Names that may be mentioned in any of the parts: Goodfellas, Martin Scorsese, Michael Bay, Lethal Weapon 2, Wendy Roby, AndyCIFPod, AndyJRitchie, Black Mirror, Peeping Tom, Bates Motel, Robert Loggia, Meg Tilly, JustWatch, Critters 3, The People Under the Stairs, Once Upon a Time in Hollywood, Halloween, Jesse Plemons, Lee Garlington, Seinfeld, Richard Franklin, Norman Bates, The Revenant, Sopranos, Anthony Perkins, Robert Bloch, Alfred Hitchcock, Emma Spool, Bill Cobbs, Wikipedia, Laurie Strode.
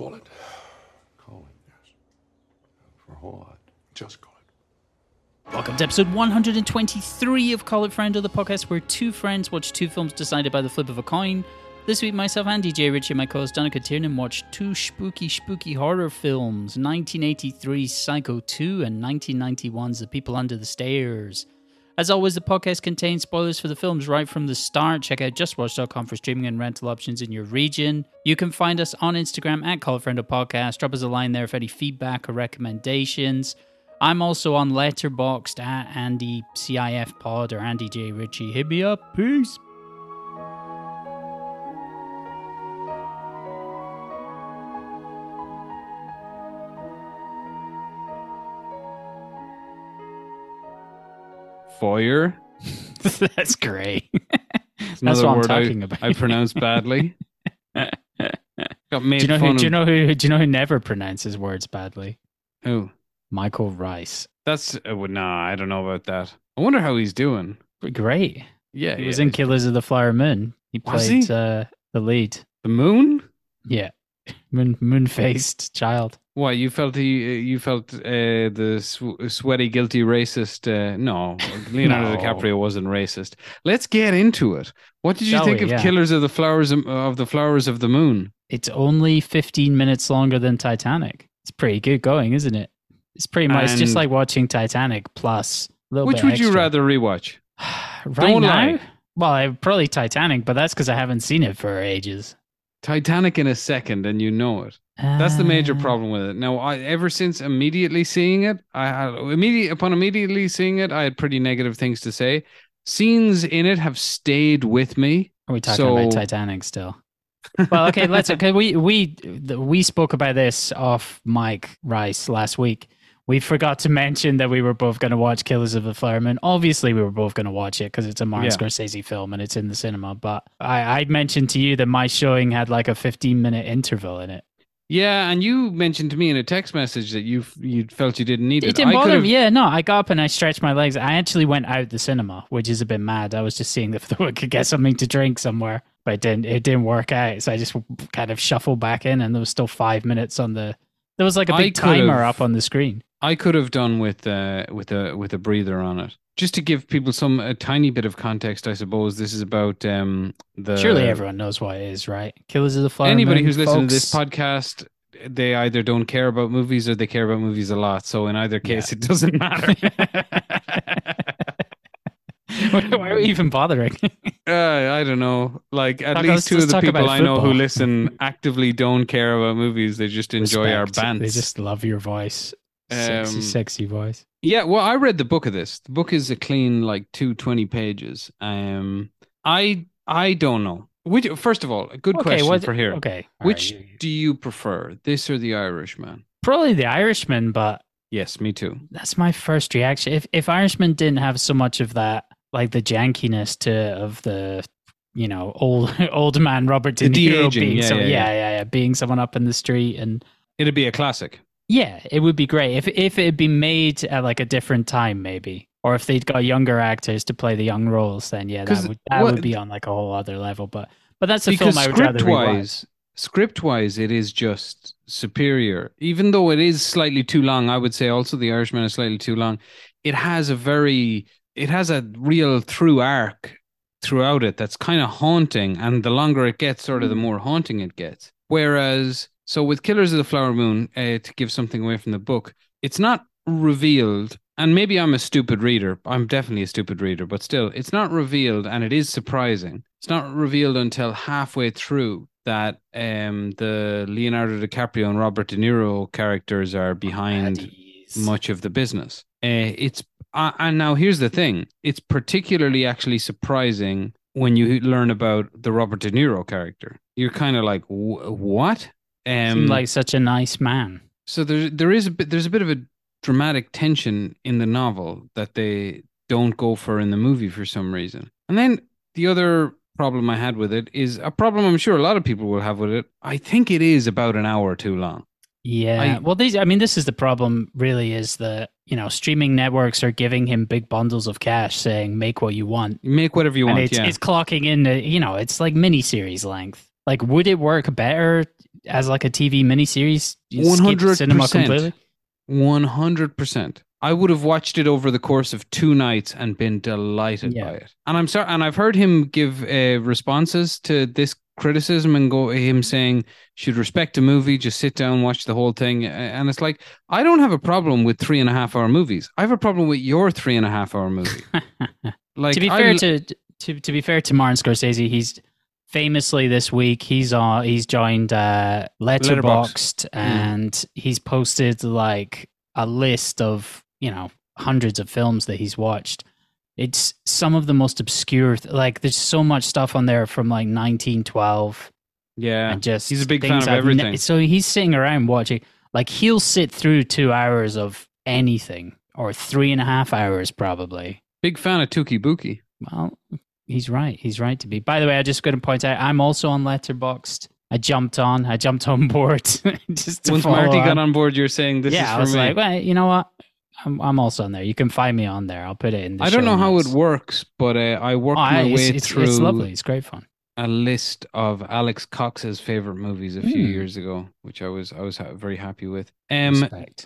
Call it. Call it, yes. For a whole lot. Just call it. Welcome to episode 123 of Call It Friend, the podcast where two friends watch two films decided by the flip of a coin. This week, myself, AndyJRitchie, and my co-host Danica Tiernan watched two spooky horror films, 1983's Psycho 2 and 1991's The People Under the Stairs. As always, the podcast contains spoilers for the films right from the start. Check out JustWatch.com for streaming and rental options in your region. You can find us on Instagram at CallItFriendPodcast. Drop us a line there for any feedback or recommendations. I'm also on Letterboxd at AndyCIFPod or AndyJRitchie. Hit me up. Peace. Foyer. That's great. That's what I'm talking about. I pronounce badly. Do you know who never pronounces words badly? Who? Michael Rice. I don't know about that. I wonder how he's doing. Great. Yeah. He was in Killers of the Flower Moon. He played the lead. The moon? Yeah. Moon-faced child. Why, you felt the sweaty, guilty racist? No, Leonardo DiCaprio wasn't racist. Let's get into it. What did you think of Killers of the Flowers of the Moon? It's only 15 minutes longer than Titanic. It's pretty good going, isn't it? It's pretty much just like watching Titanic plus a little bit extra. Which would you rather rewatch? Right now? Well, probably Titanic, but that's because I haven't seen it for ages. Titanic in a second, and you know it. That's the major problem with it. Now, upon immediately seeing it, I had pretty negative things to say. Scenes in it have stayed with me. Are we talking about Titanic still? Well, okay, we spoke about this off Mike Rice last week. We forgot to mention that we were both going to watch Killers of the Flower Moon. Obviously, we were both going to watch it because it's a Martin Scorsese film and it's in the cinema. But I mentioned to you that my showing had like a 15-minute interval in it. Yeah, and you mentioned to me in a text message that you felt you didn't need it. It didn't bother me. Yeah, no, I got up and I stretched my legs. I actually went out the cinema, which is a bit mad. I was just seeing if I could get something to drink somewhere, but it didn't work out. So I just kind of shuffled back in, and there was still 5 minutes on the... There was like a big timer up on the screen. I could have done with a breather on it. Just to give people a tiny bit of context, I suppose this is about the... Surely everyone knows what it is, right? Killers of the Flower Moon. Anybody who's listening to this podcast, they either don't care about movies or they care about movies a lot. So in either case, it doesn't matter. Why are we even bothering? I don't know. Like, at least two of the people I know who listen actively don't care about movies. They just enjoy our banter. They just love your voice. Sexy voice. Yeah, well, I read the book of this. The book is a clean, like, 220 pages. I don't know. First of all, a good question for here. Okay. Which do you prefer, this or The Irishman? Probably The Irishman, but... Yes, me too. That's my first reaction. If Irishman didn't have so much of that, like the jankiness of the, old man Robert De Niro being being someone up in the street, and it'd be a classic. Yeah, it would be great if it'd be made at like a different time, maybe, or if they'd got younger actors to play the young roles, then that would be on like a whole other level. But that's a film I would rather rewatch. Script-wise, it is just superior. Even though it is slightly too long, I would say also The Irishman is slightly too long. It has a real through arc throughout it that's kind of haunting, and the longer it gets, sort of the more haunting it gets. Whereas, so with Killers of the Flower Moon, to give something away from the book, it's not revealed, and maybe I'm a stupid reader. I'm definitely a stupid reader, but still, it's not revealed, and it is surprising. It's not revealed until halfway through that the Leonardo DiCaprio and Robert De Niro characters are behind much of the business. And now here's the thing. It's particularly actually surprising when you learn about the Robert De Niro character. You're kind of like, what? Seemed like such a nice man. So there's a bit of a dramatic tension in the novel that they don't go for in the movie for some reason. And then the other problem I had with it is a problem I'm sure a lot of people will have with it. I think it is about an hour too long. Yeah. This is the problem really, is that, streaming networks are giving him big bundles of cash saying, make what you want. Make whatever you want. It's clocking in, it's like miniseries length. Like, would it work better as like a TV miniseries? 100%. Cinema completely? 100%. I would have watched it over the course of 2 nights and been delighted by it. And I'm sorry, and I've heard him give responses to this criticism and him saying, should respect a movie, just sit down, watch the whole thing. And it's like, I don't have a problem with 3.5 hour movies. I have a problem with your 3.5 hour movie. Like, to be fair to Martin Scorsese, he's famously this week he's joined Letterboxd, and he's posted like a list of, you know, hundreds of films that he's watched. It's some of the most obscure, like there's so much stuff on there from like 1912. Yeah, and just he's a big fan of everything. So he's sitting around watching, like he'll sit through 2 hours of anything, or 3.5 hours probably. Big fan of Tookie Bookie. Well, he's right. He's right to be. By the way, I just got to point out, I'm also on Letterboxd. I jumped on board. Just to once Marty got on board, you're saying this is for me. I was like, well, you know what? I'm also on there. You can find me on there. I'll put it in the show. I don't know how it works, but I worked my way through. It's lovely. It's great fun. A list of Alex Cox's favorite movies a few years ago, which I was very happy with. The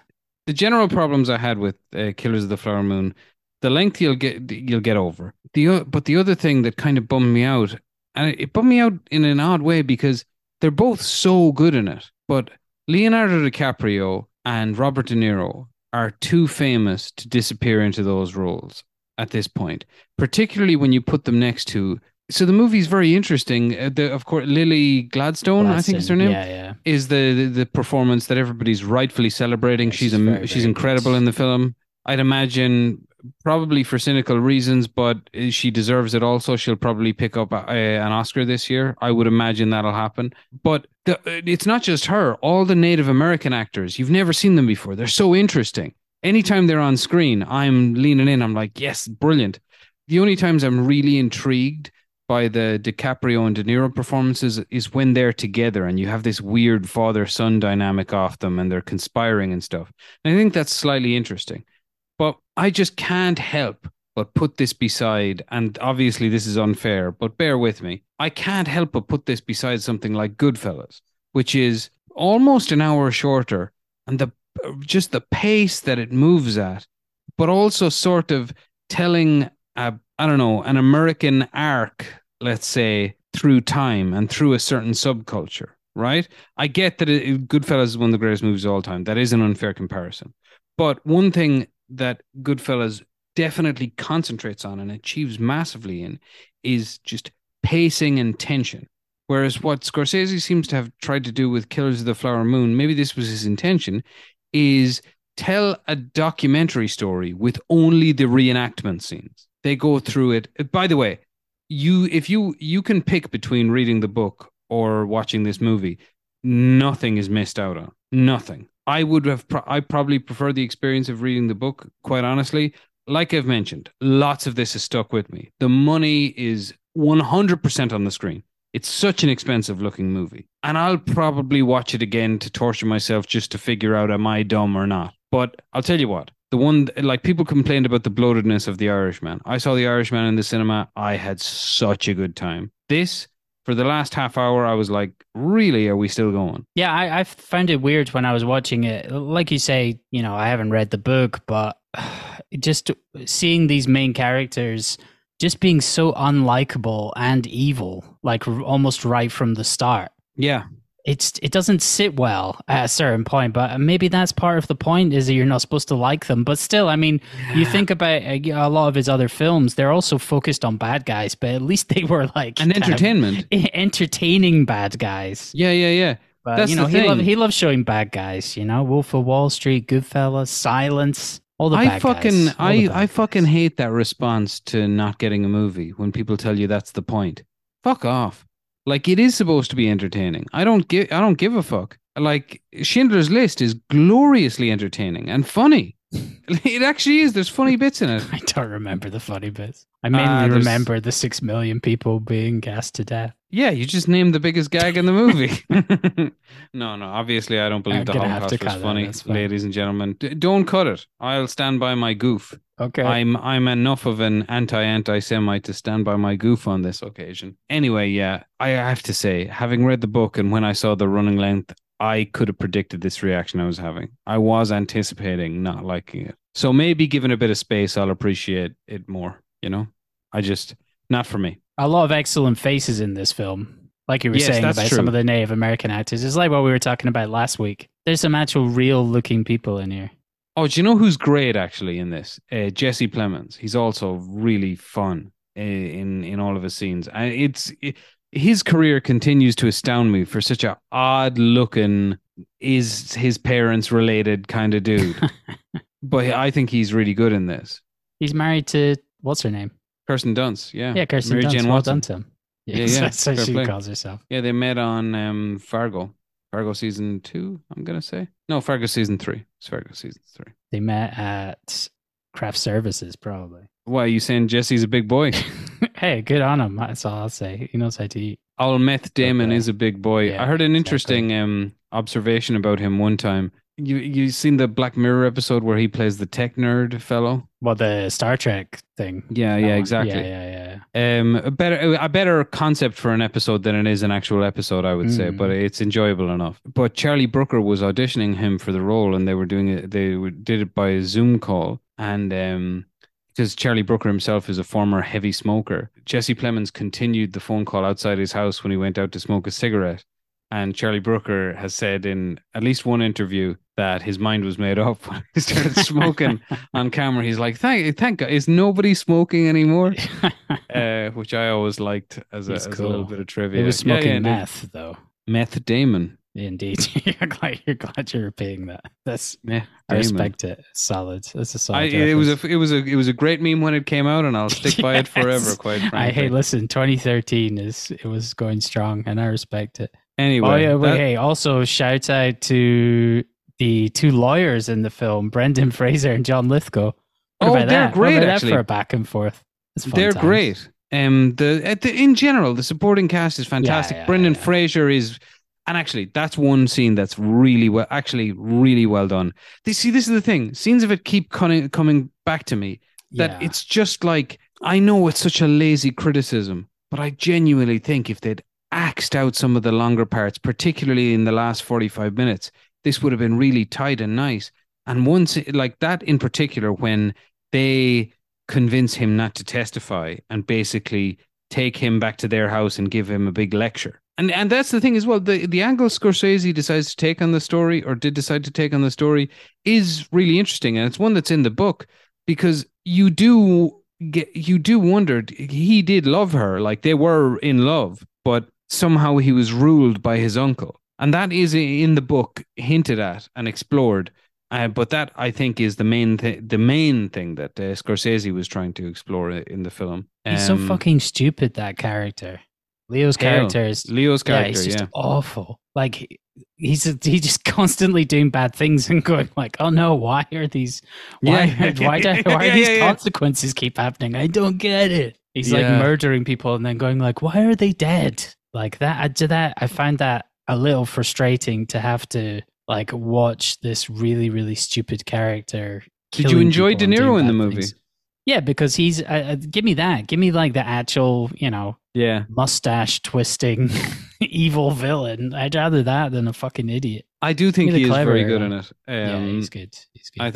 general problems I had with Killers of the Flower Moon, the length you'll get over. But the other thing that kind of bummed me out, and it bummed me out in an odd way because they're both so good in it, but Leonardo DiCaprio and Robert De Niro are too famous to disappear into those roles at this point, particularly when you put them next to. So the movie's very interesting. Of course, Lily Gladstone, I think is her name, is the performance that everybody's rightfully celebrating. She's incredible in the film. I'd imagine, probably for cynical reasons, but she deserves it also. She'll probably pick up an Oscar this year. I would imagine that'll happen. But it's not just her. All the Native American actors, you've never seen them before. They're so interesting. Anytime they're on screen, I'm leaning in. I'm like, yes, brilliant. The only times I'm really intrigued by the DiCaprio and De Niro performances is when they're together and you have this weird father-son dynamic off them and they're conspiring and stuff. And I think that's slightly interesting. But I just can't help but put this beside, and obviously this is unfair, but bear with me. I can't help but put this beside something like Goodfellas, which is almost an hour shorter, and just the pace that it moves at, but also sort of telling, an American arc, let's say, through time and through a certain subculture, right? I get that Goodfellas is one of the greatest movies of all time. That is an unfair comparison. But one thing that Goodfellas definitely concentrates on and achieves massively in is just pacing and tension. Whereas what Scorsese seems to have tried to do with Killers of the Flower Moon, maybe this was his intention, is tell a documentary story with only the reenactment scenes. They go through it. By the way, if you can pick between reading the book or watching this movie, nothing is missed out on. Nothing. I probably prefer the experience of reading the book, quite honestly. Like I've mentioned, lots of this has stuck with me. The money is 100% on the screen. It's such an expensive looking movie. And I'll probably watch it again to torture myself just to figure out, am I dumb or not? But I'll tell you what, people complained about the bloatedness of The Irishman. I saw The Irishman in the cinema. I had such a good time. This, for the last half hour, I was like, really, are we still going? Yeah, I found it weird when I was watching it. Like you say, you know, I haven't read the book, but just seeing these main characters just being so unlikable and evil, like almost right from the start. Yeah. It doesn't sit well at a certain point, but maybe that's part of the point, is that you're not supposed to like them. But still, I mean, you think about a lot of his other films, they're also focused on bad guys, but at least they were like an entertainment, entertaining bad guys. Yeah. But that's, you know, the thing. He loves showing bad guys. You know, Wolf of Wall Street, Goodfellas, Silence. All the bad guys. I fucking hate that response to not getting a movie when people tell you that's the point. Fuck off. Like, it is supposed to be entertaining. I don't give a fuck. Like, Schindler's List is gloriously entertaining and funny. It actually is. There's funny bits in it. I don't remember the funny bits. I mainly remember the 6 million people being gassed to death. Yeah, you just named the biggest gag in the movie. No, obviously I don't believe the Holocaust was funny, ladies and gentlemen. Don't cut it. I'll stand by my goof. Okay. I'm enough of an anti-Semite to stand by my goof on this occasion. Anyway, yeah, I have to say, having read the book and when I saw the running length, I could have predicted this reaction I was having. I was anticipating not liking it. So maybe given a bit of space, I'll appreciate it more, you know? Not for me. A lot of excellent faces in this film, like you were saying about some of the Native American actors. It's like what we were talking about last week. There's some actual real-looking people in here. Oh, do you know who's great, actually, in this? Jesse Plemons. He's also really fun in all of his scenes. And his career continues to astound me for such an odd-looking, is his parents related kind of dude. But I think he's really good in this. He's married to, what's her name? Kirsten Dunst, yeah. Yeah, Kirsten Mary Dunst, Jane well Watson. Done to him. Yeah. That's how she calls herself. Yeah, they met on Fargo. Fargo season 2, I'm going to say. No, Fargo season 3. It's Fargo season 3. They met at Craft Services, probably. Why, are you saying Jesse's a big boy? Hey, good on him. That's all I'll say. He knows how to eat. Almeth Damon is a big boy. Yeah, I heard an interesting observation about him one time. You seen the Black Mirror episode where he plays the tech nerd fellow? Well, the Star Trek thing. Yeah, exactly. Yeah. A better concept for an episode than it is an actual episode, I would say, but it's enjoyable enough. But Charlie Brooker was auditioning him for the role, and they were doing it. They did it by a Zoom call, and because Charlie Brooker himself is a former heavy smoker, Jesse Plemons continued the phone call outside his house when he went out to smoke a cigarette. And Charlie Brooker has said in at least one interview that his mind was made up when he started smoking on camera. He's like, thank God, is nobody smoking anymore? Which I always liked as a little bit of trivia. It was smoking meth, though. Meth Damon. Indeed. You're glad you're repeating that. That's meth I Damon. Respect it. Solid. That's a solid reference. It was a great meme when it came out, and I'll stick by it forever, quite frankly. Hey, listen, 2013 was going strong, and I respect it. Anyway, also shout out to the two lawyers in the film, Brendan Fraser and John Lithgow. Great actually. For a back and forth. They're times. Great. In general, the supporting cast is fantastic. Yeah, Brendan Fraser is, and actually that's one scene that's really well done. This is the thing. Scenes of it keep coming back to me that it's just like, I know it's such a lazy criticism, but I genuinely think if they'd axed out some of the longer parts, particularly in the last 45 minutes, this would have been really tight and nice. And once, like that in particular, when they convince him not to testify and basically take him back to their house and give him a big lecture. And that's the thing as well, the angle Scorsese decides to take on the story, or did decide to take on the story, is really interesting. And it's one that's in the book, because you do wonder, he did love her, like they were in love, but somehow he was ruled by his uncle. And that is in the book hinted at and explored. But that, I think, is the main thing that Scorsese was trying to explore in the film. He's so fucking stupid, that character. Leo's character is just awful. Like, he's just constantly doing bad things and going like, oh no, why do these consequences keep happening? I don't get it. He's like murdering people and then going like, why are they dead? Like I find that a little frustrating to have to like watch this really, really stupid character. Did you enjoy De Niro in the movie? Yeah, because he's, give me that. Give me like the actual, mustache twisting evil villain. I'd rather that than a fucking idiot. I do think he is very good in it. He's good. I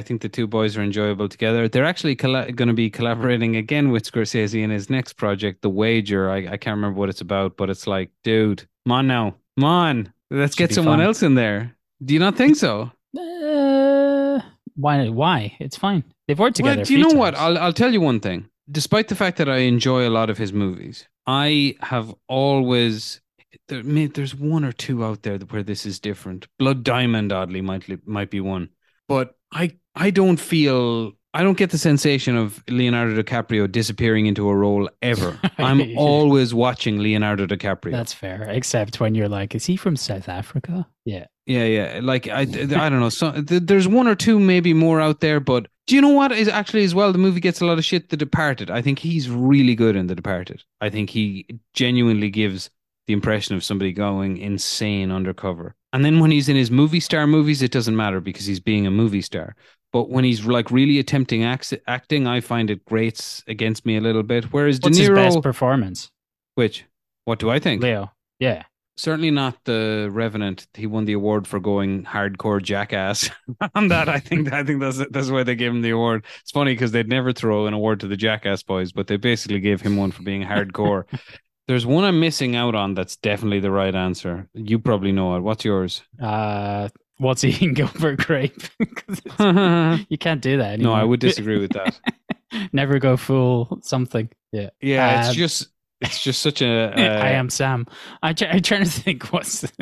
think the two boys are enjoyable together. They're actually going to be collaborating again with Scorsese in his next project, The Wager. I can't remember what it's about, but it's like, dude, come on now. Let's get someone else in there. Do you not think so? Why? It's fine. They've worked together. Well, do you know what? I'll tell you one thing. Despite the fact that I enjoy a lot of his movies, I have always... There's one or two out there where this is different. Blood Diamond, oddly, might be one. But I don't get the sensation of Leonardo DiCaprio disappearing into a role ever. I'm always watching Leonardo DiCaprio. That's fair, except when you're like, is he from South Africa? Yeah. Yeah. Like, I don't know. So, there's one or two maybe more out there, but do you know what is actually as well? The movie gets a lot of shit. The Departed. I think he's really good in The Departed. I think he genuinely gives the impression of somebody going insane undercover. And then when he's in his movie star movies, it doesn't matter because he's being a movie star. But when he's like really attempting acting, I find it grates against me a little bit. Whereas De Niro, what's his best performance? Which? What do I think? Leo. Yeah. Certainly not The Revenant. He won the award for going hardcore jackass. On that, I think that's why they gave him the award. It's funny because they'd never throw an award to the Jackass Boys, but they basically gave him one for being hardcore. There's one I'm missing out on that's definitely the right answer. You probably know it. What's yours? What's eating Gilbert Grape? You can't do that anymore. No, I would disagree with that. Never go fool something. Yeah. It's just such a. I am Sam. I'm trying to think what's the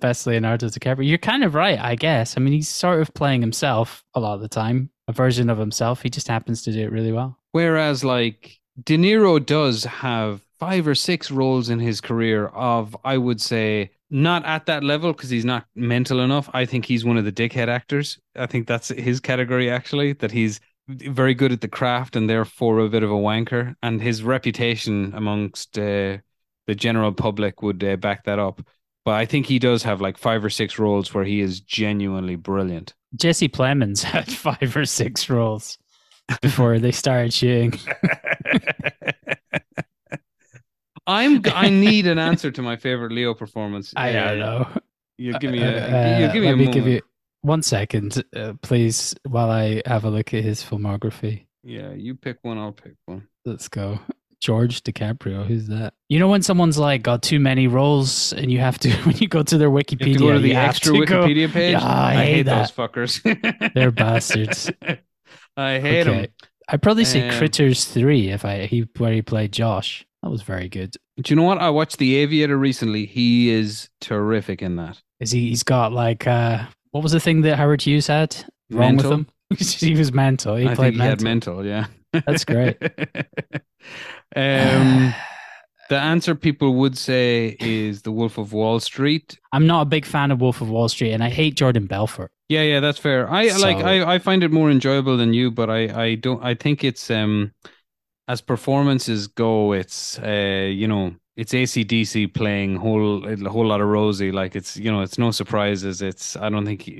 best Leonardo DiCaprio. You're kind of right, I guess. I mean, he's sort of playing himself a lot of the time, a version of himself. He just happens to do it really well. Whereas, like, De Niro does have 5 or 6 roles in his career of, I would say, not at that level because he's not mental enough. I think he's one of the dickhead actors. I think that's his category, actually, that he's very good at the craft and therefore a bit of a wanker. And his reputation amongst the general public would back that up. But I think he does have like 5 or 6 roles where he is genuinely brilliant. Jesse Plemons had 5 or 6 roles before they started shooting. I need an answer to my favorite Leo performance. I don't know. Give me a moment. 1 second, please, while I have a look at his filmography. Yeah, you pick one, I'll pick one. Let's go. George DiCaprio, who's that? You know when someone's like got too many roles and you have to, when you go to their Wikipedia, you have to go to the extra Wikipedia page? Yeah, I hate those fuckers. They're bastards. I hate them. I'd probably say Critters 3 where he played Josh. That was very good. Do you know what? I watched The Aviator recently. He is terrific in that. He's got like... what was the thing that Howard Hughes had wrong with him? He was mental. He had mental, yeah. That's great. The answer people would say is The Wolf of Wall Street. I'm not a big fan of Wolf of Wall Street, and I hate Jordan Belfort. Yeah, that's fair. I find it more enjoyable than you, but I think it's as performances go, it's it's AC/DC playing a whole lot of Rosie. Like it's, it's no surprises. He's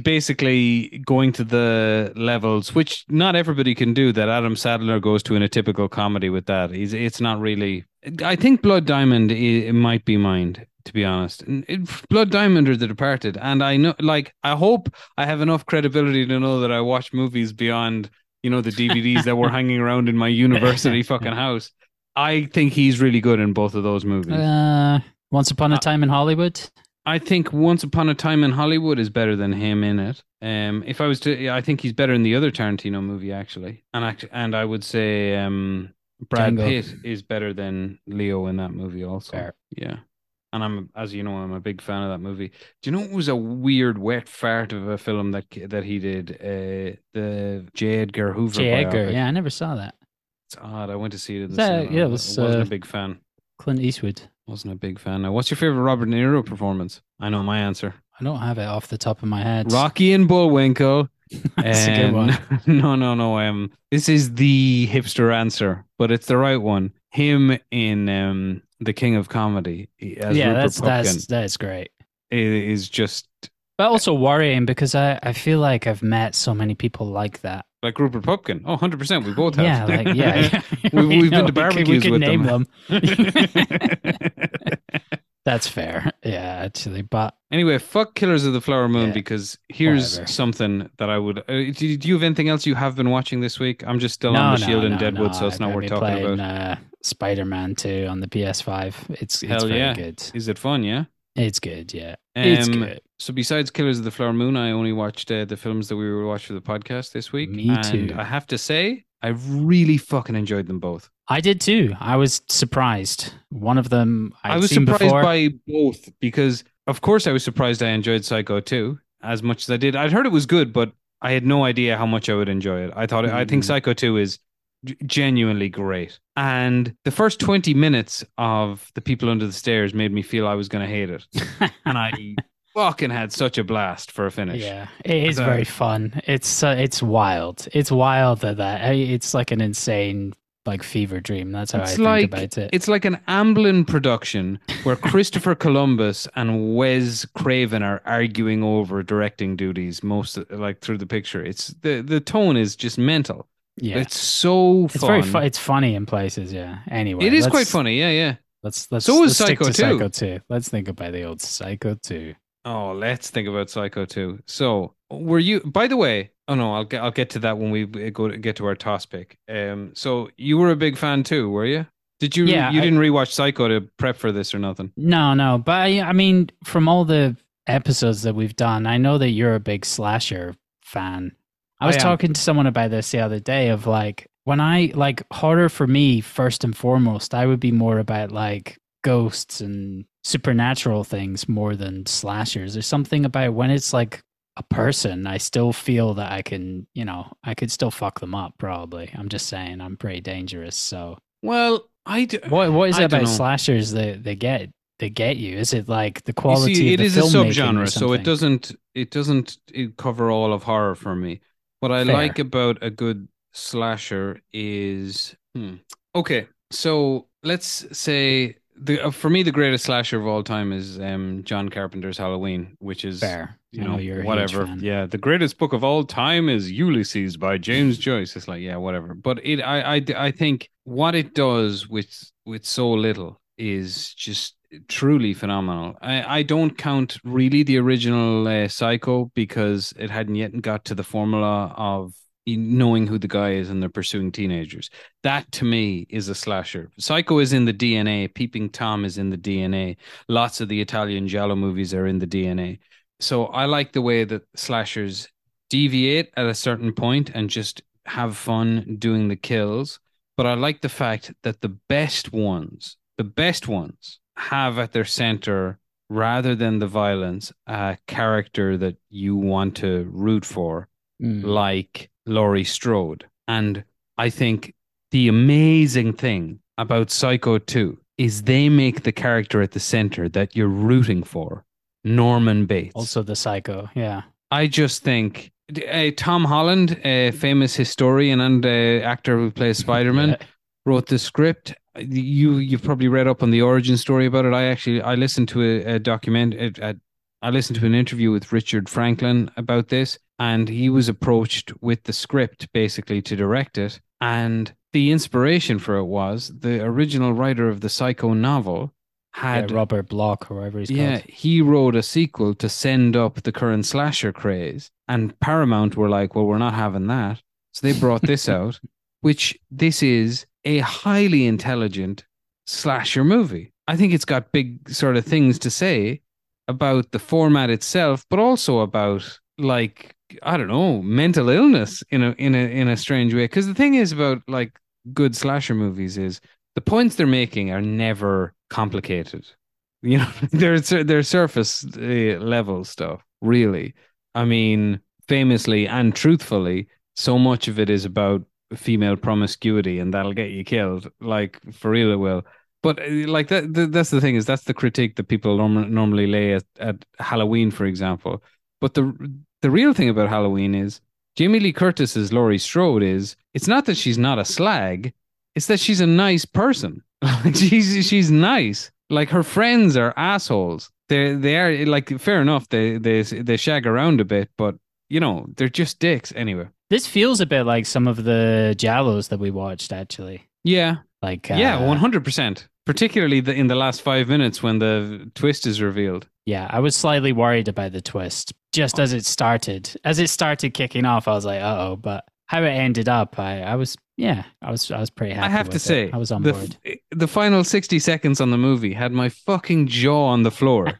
basically going to the levels, which not everybody can do, that Adam Sandler goes to in a typical comedy with that. It's not really, I think Blood Diamond it might be mine, to be honest. Blood Diamond or The Departed. And I know, like, I hope I have enough credibility to know that I watch movies beyond, the DVDs that were hanging around in my university fucking house. I think he's really good in both of those movies. Once Upon a Time in Hollywood? I think Once Upon a Time in Hollywood is better than him in it. I think he's better in the other Tarantino movie, actually. And I would say Brad Pitt is better than Leo in that movie also. Fair. Yeah. And I'm a big fan of that movie. Do you know it was a weird wet fart of a film that he did? The J. Edgar Hoover. J. Edgar, biopic. Yeah, I never saw that. It's odd. I went to see it in the cinema. Yeah, I wasn't a big fan. Clint Eastwood. Wasn't a big fan. Now, what's your favorite Robert De Niro performance? I know my answer. I don't have it off the top of my head. Rocky and Bullwinkle. That's a good one. No. This is the hipster answer, but it's the right one. Him in The King of Comedy. That's great. It is just... But also worrying because I feel like I've met so many people like that. Like Rupert Pupkin. Oh, 100%. We both have. Yeah. We've been to barbecues with them. We could name them. That's fair. Yeah, actually. But anyway, fuck Killers of the Flower Moon because here's something that I would... do you have anything else you have been watching this week? I'm just still on The Shield and Deadwood, so it's not worth talking about. Spider-Man 2 on the PS5. It's very good. Is it fun, yeah? It's good, yeah. It's good. So besides Killers of the Flower Moon, I only watched the films that we were watching for the podcast this week. Me too. I have to say, I really fucking enjoyed them both. I did too. I was surprised. One of them I was seen surprised before. By both because, of course, I was surprised I enjoyed Psycho 2 as much as I did. I'd heard it was good, but I had no idea how much I would enjoy it. I think Psycho 2 is genuinely great. And the first 20 minutes of The People Under the Stairs made me feel I was going to hate it. And I fucking had such a blast for a finish. Yeah, it is very fun. It's wild. It's wild that it's like an insane like fever dream. That's how I think about it. It's like an Amblin production where Christopher Columbus and Wes Craven are arguing over directing duties most like through the picture. It's the tone is just mental. Yeah, it's so fun. It's very it's funny in places. Yeah. Anyway, it is quite funny. Yeah, yeah. Let's stick to Psycho 2. Let's think about the old Psycho 2. Oh, let's think about Psycho 2. So, were you? By the way, oh no, I'll get to that when we get to our toss pick. So you were a big fan too, were you? Did you? Yeah, you didn't rewatch Psycho to prep for this or nothing? No. But I mean, from all the episodes that we've done, I know that you're a big slasher fan. I was talking to someone about this the other day of like when I like horror for me first and foremost, I would be more about like ghosts and supernatural things more than slashers. There's something about when it's like a person, I still feel that I can, you know, I could still fuck them up probably. I'm just saying I'm pretty dangerous. So, well, I do. What is it about slashers that they get you? Is it like the quality of the filmmaking? It is a subgenre, so it doesn't cover all of horror for me. What I like about a good slasher is... Okay, so let's say... for me, the greatest slasher of all time is John Carpenter's Halloween, which is... Fair. You're whatever. Yeah, the greatest book of all time is Ulysses by James Joyce. It's like, yeah, whatever. But I think what it does with so little is just truly phenomenal. I don't count really the original Psycho because it hadn't yet got to the formula of knowing who the guy is and they're pursuing teenagers. That to me is a slasher. Psycho is in the DNA. Peeping Tom is in the DNA. Lots of the Italian giallo movies are in the DNA. So I like the way that slashers deviate at a certain point and just have fun doing the kills. But I like the fact that the best ones have at their center, rather than the violence, a character that you want to root for, like Laurie Strode. And I think the amazing thing about Psycho 2 is they make the character at the center that you're rooting for, Norman Bates. Also the psycho, yeah. I just think Tom Holland, a famous historian and actor who plays Spider-Man, wrote the script. You've probably read up on the origin story about it. I listened to an interview with Richard Franklin about this, and he was approached with the script basically to direct it. And the inspiration for it was the original writer of the Psycho novel had Robert Bloch, or whatever he's called. Yeah, he wrote a sequel to send up the current slasher craze, and Paramount were like, "Well, we're not having that," so they brought this out, which this is a highly intelligent slasher movie. I think it's got big sort of things to say about the format itself, but also about, like, I don't know, mental illness in a strange way. Because the thing is about like good slasher movies is the points they're making are never complicated. You know, they're surface level stuff. Really, I mean, famously and truthfully, so much of it is about female promiscuity, and that'll get you killed. Like, for real, it will. But like that's the thing, is that's the critique that people normally lay at Halloween, for example. But the real thing about Halloween is Jamie Lee Curtis's Laurie Strode is, it's not that she's not a slag, it's that she's a nice person. she's nice. Like, her friends are assholes. They are, like, fair enough. They shag around a bit, but you know, they're just dicks anyway. This feels a bit like some of the giallos that we watched, actually. Yeah. Like, yeah, 100%. Particularly in the last 5 minutes when the twist is revealed. Yeah, I was slightly worried about the twist just as it started. As it started kicking off, I was like, uh-oh. But how it ended up, I was pretty happy. I have to say, I was on board. The final 60 seconds on the movie had my fucking jaw on the floor.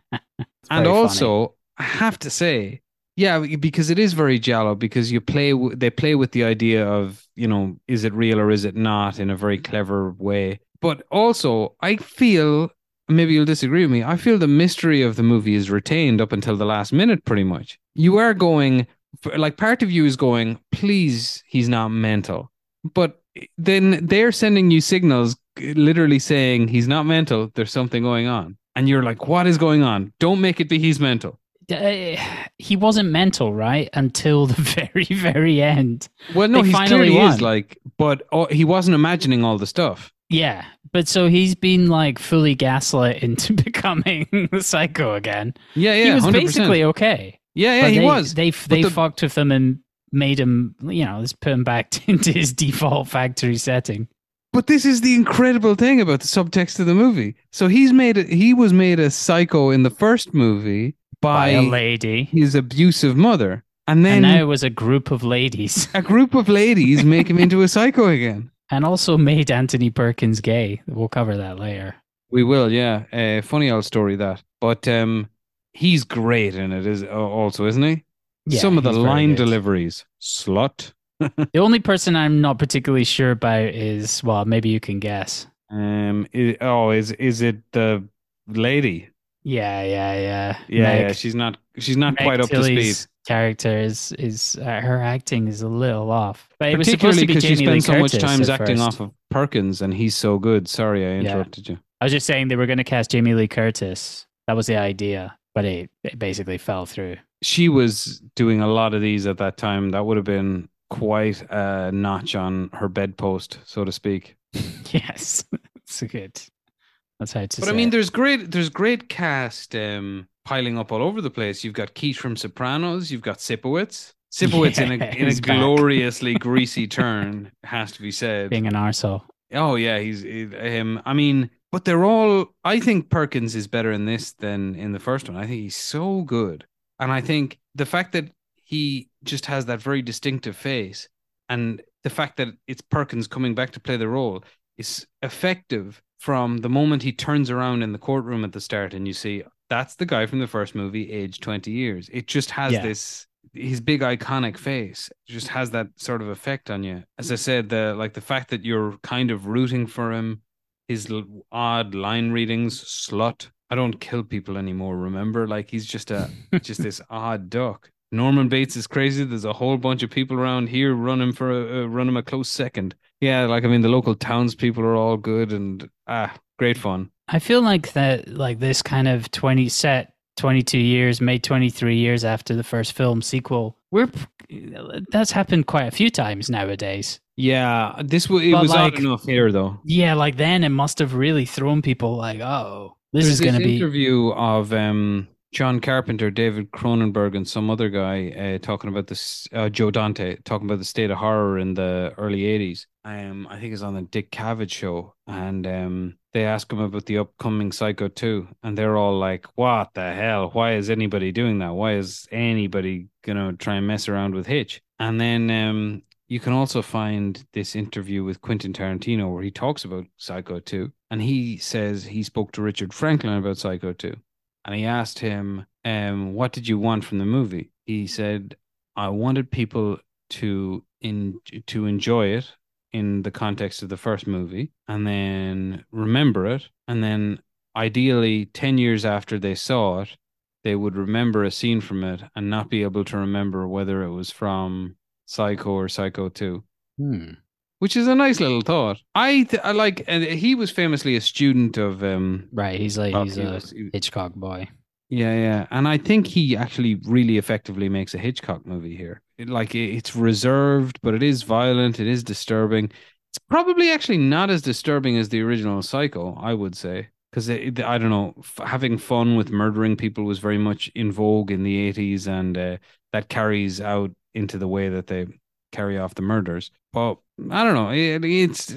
And also, funny. I have to say, yeah, because it is very giallo, because they play with the idea of, you know, is it real or is it not, in a very clever way. But also, I feel, maybe you'll disagree with me, I feel the mystery of the movie is retained up until the last minute, pretty much. You are going, like, part of you is going, please, he's not mental. But then they're sending you signals literally saying he's not mental, there's something going on. And you're like, what is going on? Don't make it be he's mental. He wasn't mental, right? Until the very, very end. Well, no, he clearly is, like, but he wasn't imagining all the stuff. Yeah, but so he's been like fully gaslit into becoming the psycho again. Yeah, yeah, he was 100%. Basically okay. Yeah, yeah, he was. They fucked with him and made him, you know, just put him back into his default factory setting. But this is the incredible thing about the subtext of the movie. So he was made a psycho in the first movie by a lady, his abusive mother, and now it was a group of ladies. A group of ladies make him into a psycho again. And also made Anthony Perkins gay. We'll cover that later. We will, yeah. Funny old story, that. But he's great in it also, isn't he? Yeah, some of the line deliveries. Slut. The only person I'm not particularly sure about is, well, maybe you can guess. Is it the lady? Yeah. Yeah, Meg, yeah. She's not Meg quite up to speed. Character is her acting is a little off, but it was supposed to be because she spends so much time acting off of Perkins, and he's so good. Sorry, I interrupted you. I was just saying they were going to cast Jamie Lee Curtis. That was the idea, but it basically fell through. She was doing a lot of these at that time. That would have been quite a notch on her bedpost, so to speak. Yes, it's good. That's how to. But say I mean, there's great cast. Piling up all over the place. You've got Keith from Sopranos. You've got Sipowicz. In a gloriously greasy turn, has to be said. Being an arsehole. Oh, yeah. But they're all... I think Perkins is better in this than in the first one. I think he's so good. And I think the fact that he just has that very distinctive face and the fact that it's Perkins coming back to play the role is effective from the moment he turns around in the courtroom at the start and you see... That's the guy from the first movie, aged 20 years. It just has this, his big iconic face just has that sort of effect on you. As I said, the fact that you're kind of rooting for him, his odd line readings, slut. I don't kill people anymore, remember? Like he's just this odd duck. Norman Bates is crazy. There's a whole bunch of people around here running a close second. Yeah, like I mean, the local townspeople are all good and great fun. I feel like that, like this kind of 22 years, made 23 years after the first film sequel. That's happened quite a few times nowadays. Yeah, it was like, odd enough here though. Yeah, like then it must have really thrown people like, oh, this is going to be. There's an interview of John Carpenter, David Cronenberg, and some other guy talking about this. Joe Dante talking about the state of horror in the early '80s. I think it's on the Dick Cavett show, and they ask him about the upcoming Psycho 2, and they're all like, "What the hell? Why is anybody doing that? Why is anybody gonna try and mess around with Hitch?" And then you can also find this interview with Quentin Tarantino where he talks about Psycho 2, and he says he spoke to Richard Franklin about Psycho 2, and he asked him, "What did you want from the movie?" He said, "I wanted people to enjoy it." In the context of the first movie, and then remember it, and then ideally 10 years after they saw it, they would remember a scene from it and not be able to remember whether it was from Psycho or Psycho 2. Which is a nice little thought. I like, and he was famously a student of right, he's a Hitchcock boy. Yeah, and I think he actually really effectively makes a Hitchcock movie here. It's reserved, but it is violent, it is disturbing. It's probably actually not as disturbing as the original Psycho, I would say, because I don't know, having fun with murdering people was very much in vogue in the 80s, and that carries out into the way that they carry off the murders. But I don't know, it's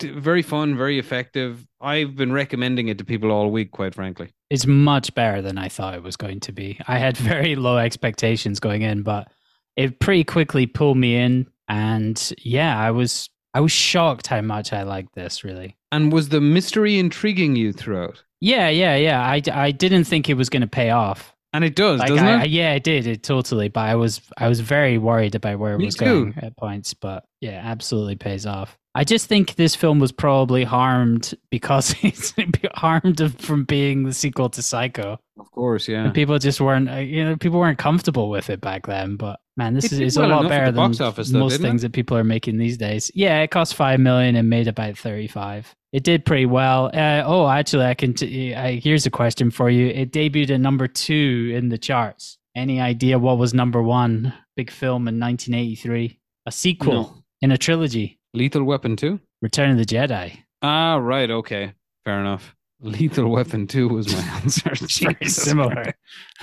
very fun, very effective. I've been recommending it to people all week, quite frankly. It's much better than I thought it was going to be. I had very low expectations going in, but it pretty quickly pulled me in, and yeah, I was shocked how much I liked this, really. And was the mystery intriguing you throughout? Yeah. I didn't think it was going to pay off. And it does, like, doesn't it? Yeah, it did. It totally. But I was very worried about where it was going at points. But yeah, absolutely pays off. I just think this film was probably harmed because it's harmed from being the sequel to Psycho. Of course, yeah. And people just weren't, you know, people weren't comfortable with it back then. But man, this is a lot better than most things that people are making these days. Yeah, it cost $5 million and made about 35. It did pretty well. Here's a question for you. It debuted at number 2 in the charts. Any idea what was number 1 big film in 1983? A sequel in a trilogy. Lethal Weapon 2? Return of the Jedi. Ah, right. Okay. Fair enough. Lethal Weapon 2 was my answer. Very similar.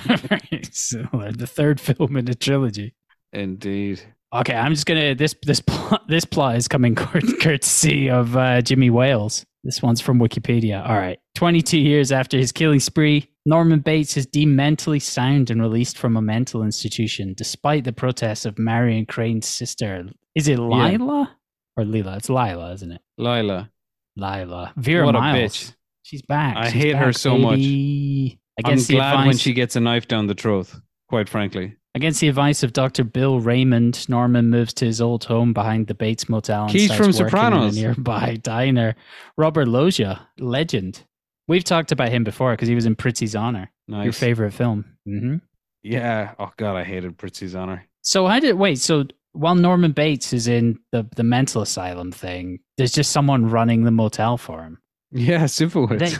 Very similar. The third film in the trilogy. Indeed. Okay, I'm just gonna this plot is coming courtesy of Jimmy Wales. This one's from Wikipedia. All right, 22 years after his killing spree, Norman Bates is deemed mentally sound and released from a mental institution, despite the protests of Marion Crane's sister. Is it Lila or Lila? It's Lila, isn't it? Lila. Vera what Miles. A bitch. She's back. I hate her so much. I'm glad when she gets a knife down the throat. Quite frankly. Against the advice of Dr. Bill Raymond, Norman moves to his old home behind the Bates Motel and starts working in a nearby diner. Robert Loggia, legend. We've talked about him before because he was in Prizzi's Honor. Nice. Your favorite film. Mm-hmm. Yeah. Oh, God, I hated Prizzi's Honor. So while Norman Bates is in the mental asylum thing, there's just someone running the motel for him. Yeah, simple words.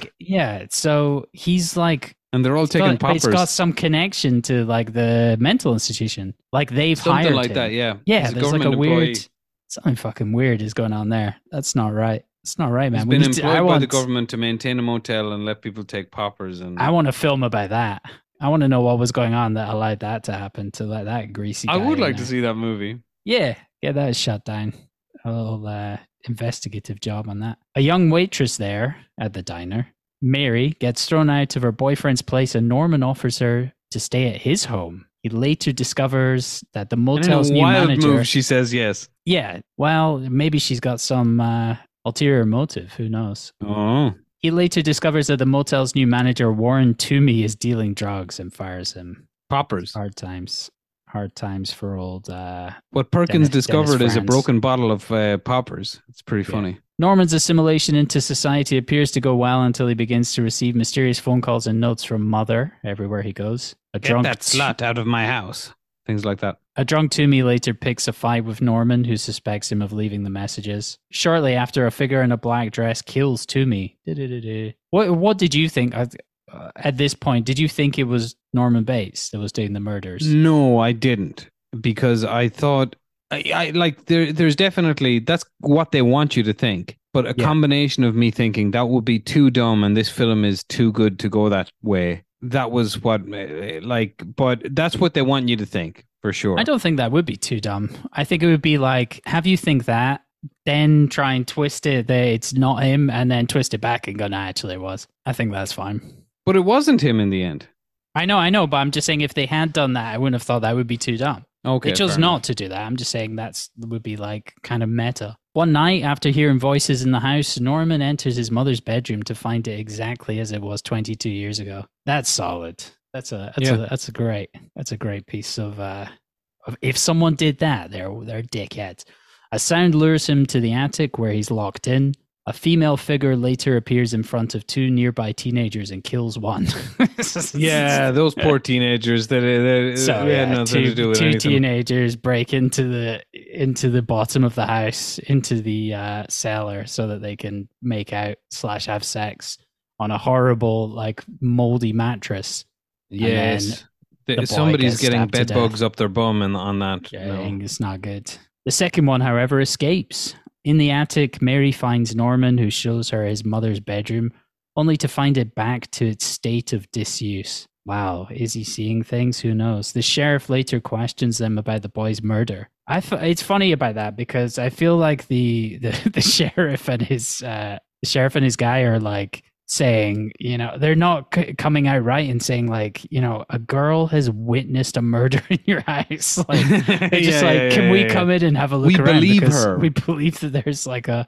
So he's like... And they're all taking poppers. It's got some connection to like the mental institution. Like they've hired him. Something like that, yeah. Yeah, there's like a weird... Something fucking weird is going on there. That's not right. It's not right, man. He's been employed by the government to maintain a motel and let people take poppers. And I want a film about that. I want to know what was going on that allowed that to happen to like that greasy guy. I would like to see that movie. Yeah, get that shut down. A little investigative job on that. A young waitress there at the diner, Mary, gets thrown out of her boyfriend's place and Norman offers her to stay at his home. He later discovers that the motel's new manager... Move, she says yes. Yeah, well, maybe she's got some ulterior motive. Who knows? Oh. He later discovers that the motel's new manager, Warren Toomey, is dealing drugs and fires him. Poppers. Hard times for old... what Perkins discovered is a broken bottle of poppers. It's pretty funny. Norman's assimilation into society appears to go well until he begins to receive mysterious phone calls and notes from Mother everywhere he goes. Get that slut out of my house. Things like that. A drunk Toomey later picks a fight with Norman, who suspects him of leaving the messages. Shortly after, a figure in a black dress kills Toomey. What did you think? At this point, did you think it was Norman Bates that was doing the murders? No, I didn't. Because I thought... there's definitely, that's what they want you to think, but a combination of me thinking that would be too dumb and this film is too good to go that way. That was but that's what they want you to think for sure. I don't think that would be too dumb. I think it would be like, have you think that, then try and twist it that it's not him and then twist it back and go, nah, actually it was. I think that's fine. But it wasn't him in the end. I know, but I'm just saying if they had done that, I wouldn't have thought that would be too dumb. Okay, they chose not to do that. I'm just saying that would be like kind of meta. One night after hearing voices in the house, Norman enters his mother's bedroom to find it exactly as it was 22 years ago. That's solid. That's a great piece of if someone did that, they're dickheads. A sound lures him to the attic where he's locked in. A female figure later appears in front of two nearby teenagers and kills one. Yeah, those poor teenagers. Two teenagers break into the bottom of the house, into the cellar, so that they can make out / have sex on a horrible, like, moldy mattress. Yes, somebody's getting bed bugs up their bum on that. Yeah, no. It's not good. The second one, however, escapes. In the attic, Mary finds Norman, who shows her his mother's bedroom, only to find it back to its state of disuse. Wow, is he seeing things? Who knows? The sheriff later questions them about the boy's murder. It's funny about that because I feel like the sheriff and his guy are like saying, you know, they're not coming out right and saying like, you know, a girl has witnessed a murder in your house. Like, they're just can we come in and have a look around? We believe her. We believe that there's like a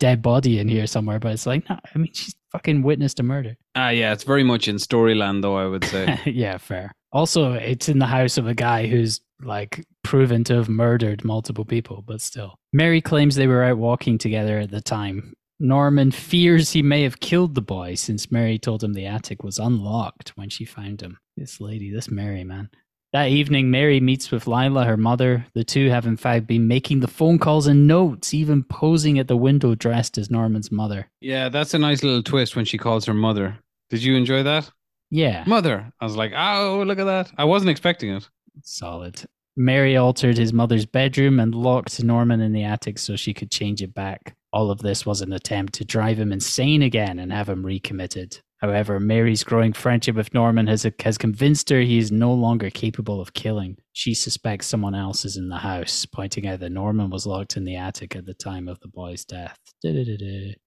dead body in here somewhere, but it's like, no, I mean, she's fucking witnessed a murder. Yeah, it's very much in storyland though, I would say. Yeah, fair. Also, it's in the house of a guy who's like proven to have murdered multiple people, but still. Mary claims they were out walking together at the time. Norman fears he may have killed the boy since Mary told him the attic was unlocked when she found him. This lady, this Mary, man. That evening, Mary meets with Lila, her mother. The two have, in fact, been making the phone calls and notes, even posing at the window dressed as Norman's mother. Yeah, that's a nice little twist when she calls her mother. Did you enjoy that? Yeah. Mother. I was like, oh, look at that. I wasn't expecting it. Solid. Mary altered his mother's bedroom and locked Norman in the attic so she could change it back. All of this was an attempt to drive him insane again and have him recommitted. However, Mary's growing friendship with Norman has convinced her he is no longer capable of killing. She suspects someone else is in the house, pointing out that Norman was locked in the attic at the time of the boy's death.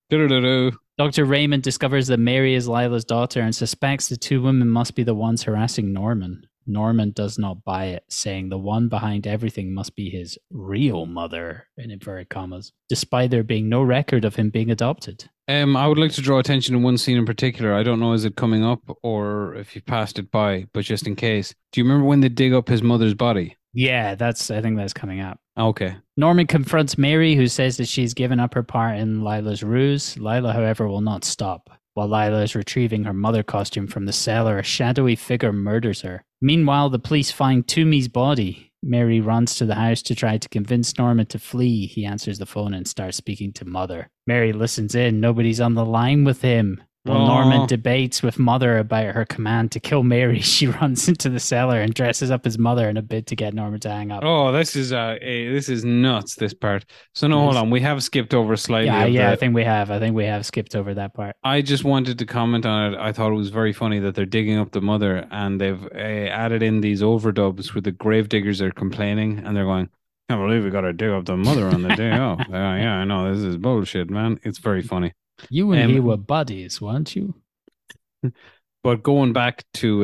Dr. Raymond discovers that Mary is Lila's daughter and suspects the two women must be the ones harassing Norman. Norman does not buy it, saying the one behind everything must be his real mother, in inverted commas, despite there being no record of him being adopted. I would like to draw attention to one scene in particular. I don't know, is it coming up or if you passed it by, but just in case. Do you remember when they dig up his mother's body? Yeah, I think that's coming up. Okay. Norman confronts Mary, who says that she's given up her part in Lila's ruse. Lila, however, will not stop. While Lila is retrieving her mother costume from the cellar, a shadowy figure murders her. Meanwhile, the police find Toomey's body. Mary runs to the house to try to convince Norman to flee. He answers the phone and starts speaking to Mother. Mary listens in. Nobody's on the line with him. While Norman debates with Mother about her command to kill Mary, she runs into the cellar and dresses up as Mother in a bid to get Norman to hang up. Oh, this is nuts, this part. So no, hold on. We have skipped over slightly. Yeah, I think we have skipped over that part. I just wanted to comment on it. I thought it was very funny that they're digging up the mother and they've added in these overdubs where the gravediggers are complaining and they're going, I can't believe we got to dig up the mother on the day off. Yeah, I know. This is bullshit, man. It's very funny. You and he were buddies, weren't you? But going back to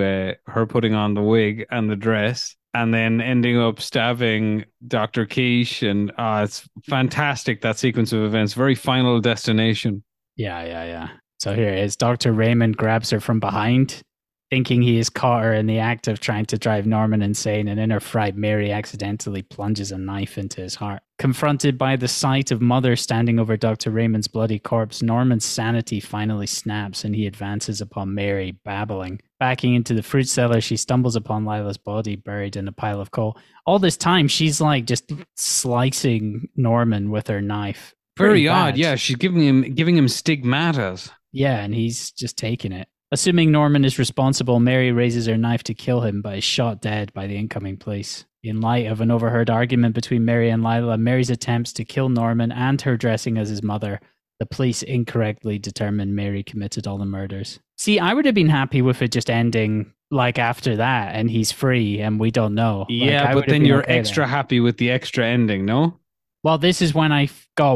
her putting on the wig and the dress and then ending up stabbing Dr. Quiche, and it's fantastic, that sequence of events. Very Final Destination. Yeah. So here it is. Dr. Raymond grabs her from behind, thinking he has caught her in the act of trying to drive Norman insane, and in her fright, Mary accidentally plunges a knife into his heart. Confronted by the sight of Mother standing over Dr. Raymond's bloody corpse, Norman's sanity finally snaps and he advances upon Mary, babbling. Backing into the fruit cellar, she stumbles upon Lila's body buried in a pile of coal. All this time, she's like just slicing Norman with her knife. Very odd, yeah. She's giving him stigmatas. Yeah, and he's just taking it. Assuming Norman is responsible, Mary raises her knife to kill him, but is shot dead by the incoming police. In light of an overheard argument between Mary and Lila, Mary's attempts to kill Norman and her dressing as his mother, the police incorrectly determined Mary committed all the murders. See, I would have been happy with it just ending like after that and he's free and we don't know. Yeah, like, but then you're okay extra then. Happy with the extra ending, no? Well, I